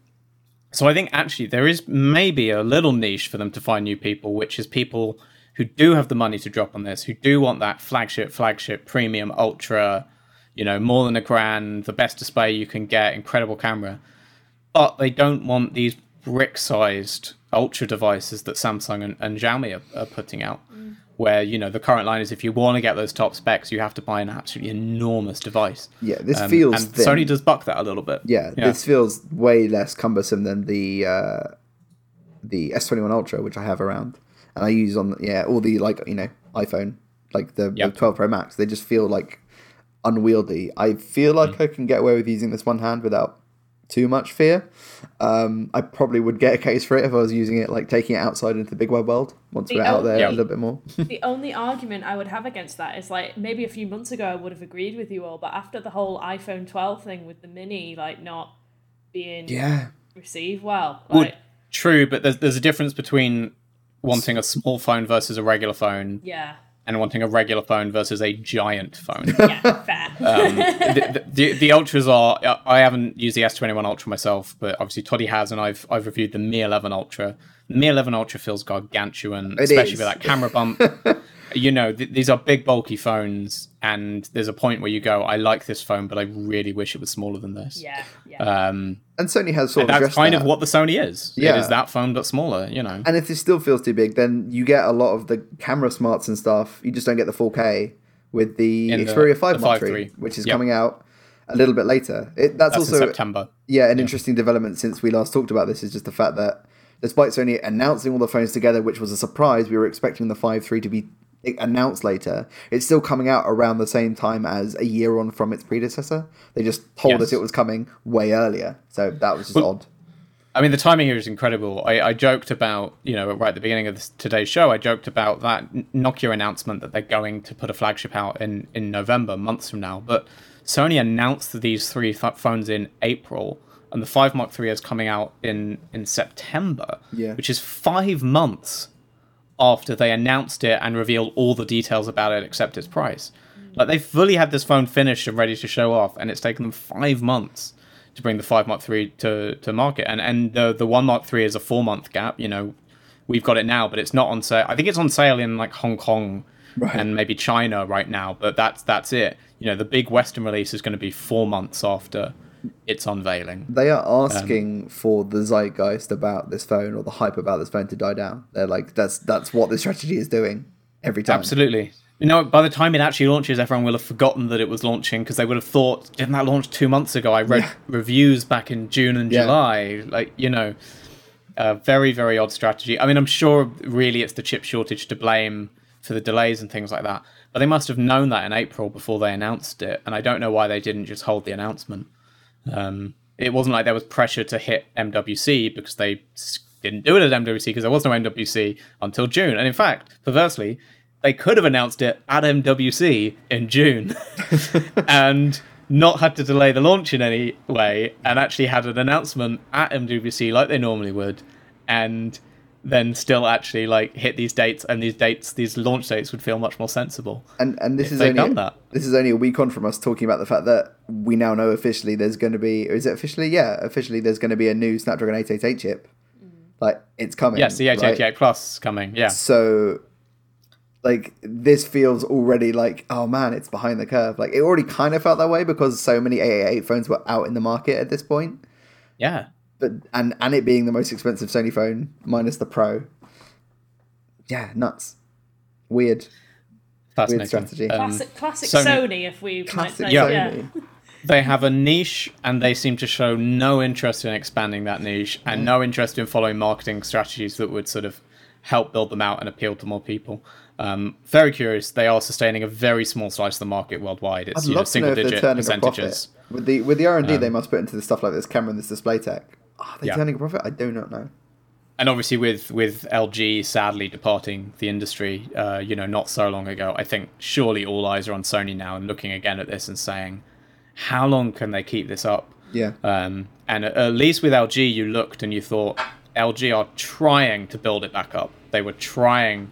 So I think actually there is maybe a little niche for them to find new people, which is people who do have the money to drop on this, who do want that flagship, premium, ultra, you know, more than $1,000, the best display you can get, incredible camera. But they don't want these brick-sized ultra devices that Samsung and Xiaomi are putting out, where, you know, the current line is if you want to get those top specs, you have to buy an absolutely enormous device. Yeah, this feels and thin. Sony does buck that a little bit. Yeah, this feels way less cumbersome than the S21 Ultra, which I have around. And I use on, all the, like, you know, iPhone, like the 12 Pro Max. They just feel, like, unwieldy. I feel like I can get away with using this one hand without too much fear. I probably would get a case for it if I was using it, like taking it outside into the big wide world once we're out there a little bit more. The only argument I would have against that is, like, maybe a few months ago I would have agreed with you all, but after the whole iPhone 12 thing with the mini, like, not being received well. Like, true, but there's a difference between wanting a small phone versus a regular phone. Yeah. And wanting a regular phone versus a giant phone. Yeah, fair. The Ultras are... I haven't used the S21 Ultra myself, but obviously Toddy has, and I've reviewed the Mi 11 Ultra. The Mi 11 Ultra feels gargantuan, especially with that camera bump. You know, these are big, bulky phones, and there's a point where you go, I like this phone, but I really wish it was smaller than this. Yeah. And Sony has sort of addressed that. That's kind of what the Sony is. Yeah. It is that phone, but smaller, you know. And if it still feels too big, then you get a lot of the camera smarts and stuff. You just don't get the 4K with the Xperia 5 Mark III, which is coming out a little bit later. That's also in September. Yeah, an interesting development since we last talked about this is just the fact that despite Sony announcing all the phones together, which was a surprise, we were expecting the 5.3 to be announced later. It's still coming out around the same time as a year on from its predecessor. They just told us it was coming way earlier. So that was just odd. I mean, the timing here is incredible. I joked about, you know, right at the beginning of today's show, I joked about that Nokia announcement that they're going to put a flagship out in November, months from now. But Sony announced these three phones in April. And the 5 Mark III is coming out in September, which is 5 months after they announced it and revealed all the details about it except its price. Like, they fully had this phone finished and ready to show off, and it's taken them 5 months to bring the 5 Mark III to market. And the 1 Mark III is a 4-month gap. You know, we've got it now, but it's not on sale. I think it's on sale in, like, Hong Kong and maybe China right now, but that's it. You know, the big Western release is going to be 4 months after its unveiling. They are asking for the zeitgeist about this phone or the hype about this phone to die down. They're like, that's what this strategy is doing every time. Absolutely. You know, by the time it actually launches, everyone will have forgotten that it was launching because they would have thought, didn't that launch 2 months ago? I read reviews back in June and July. Like, you know, very, very odd strategy. I mean, I'm sure really it's the chip shortage to blame. for the delays and things like that. But they must have known that in April before they announced it, and I don't know why they didn't just hold the announcement. It wasn't like there was pressure to hit MWC because they didn't do it at MWC because there was no MWC until June. And in fact, perversely, they could have announced it at MWC in June and not had to delay the launch in any way, and actually had an announcement at MWC like they normally would, and then still actually like hit these dates, and these launch dates would feel much more sensible. And this is only a week on from us talking about the fact that we now know officially there's going to be, or is it officially? Yeah, officially there's going to be a new Snapdragon 888 chip. Like, it's coming. Yes, the 888 Plus is coming. Yeah. So, like, this feels already like, oh man, it's behind the curve. Like, it already kind of felt that way because so many 888 phones were out in the market at this point. Yeah. But and it being the most expensive Sony phone minus the Pro. Yeah, nuts. Weird strategy. Classic Sony, if we might say. Yeah. They have a niche, and they seem to show no interest in expanding that niche, and no interest in following marketing strategies that would sort of help build them out and appeal to more people. Very curious. They are sustaining a very small slice of the market worldwide. It's single-digit percentages. With the R&D they must put into the stuff like this camera and this display tech. Are they turning a profit? I do not know. And obviously, with LG sadly departing the industry, not so long ago, I think surely all eyes are on Sony now and looking again at this and saying, how long can they keep this up? Yeah. And at least with LG, you looked and you thought, LG are trying to build it back up. They were trying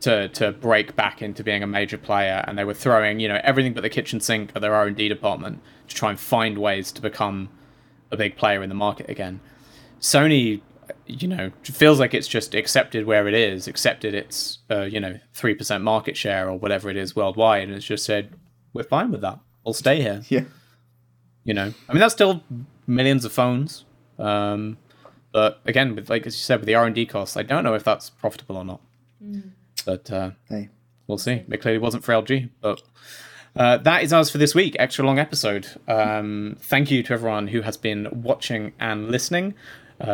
to break back into being a major player, and they were throwing, everything but the kitchen sink at their R&D department to try and find ways to become a big player in the market again. Sony, feels like it's just accepted where it is, accepted its, 3% market share or whatever it is worldwide, and it's just said, we're fine with that. We'll stay here. Yeah. I mean, that's still millions of phones. But again, as you said, with the R&D costs, I don't know if that's profitable or not. Mm. But we'll see. It clearly wasn't for LG. But that is ours for this week. Extra long episode. Thank you to everyone who has been watching and listening.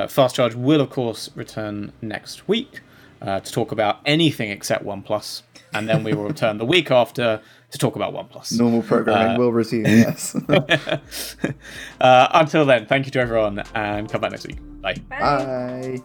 Fast Charge will, of course, return next week to talk about anything except OnePlus. And then we will return the week after to talk about OnePlus. Normal programming will resume, yes. Until then, thank you to everyone, and come back next week. Bye. Bye.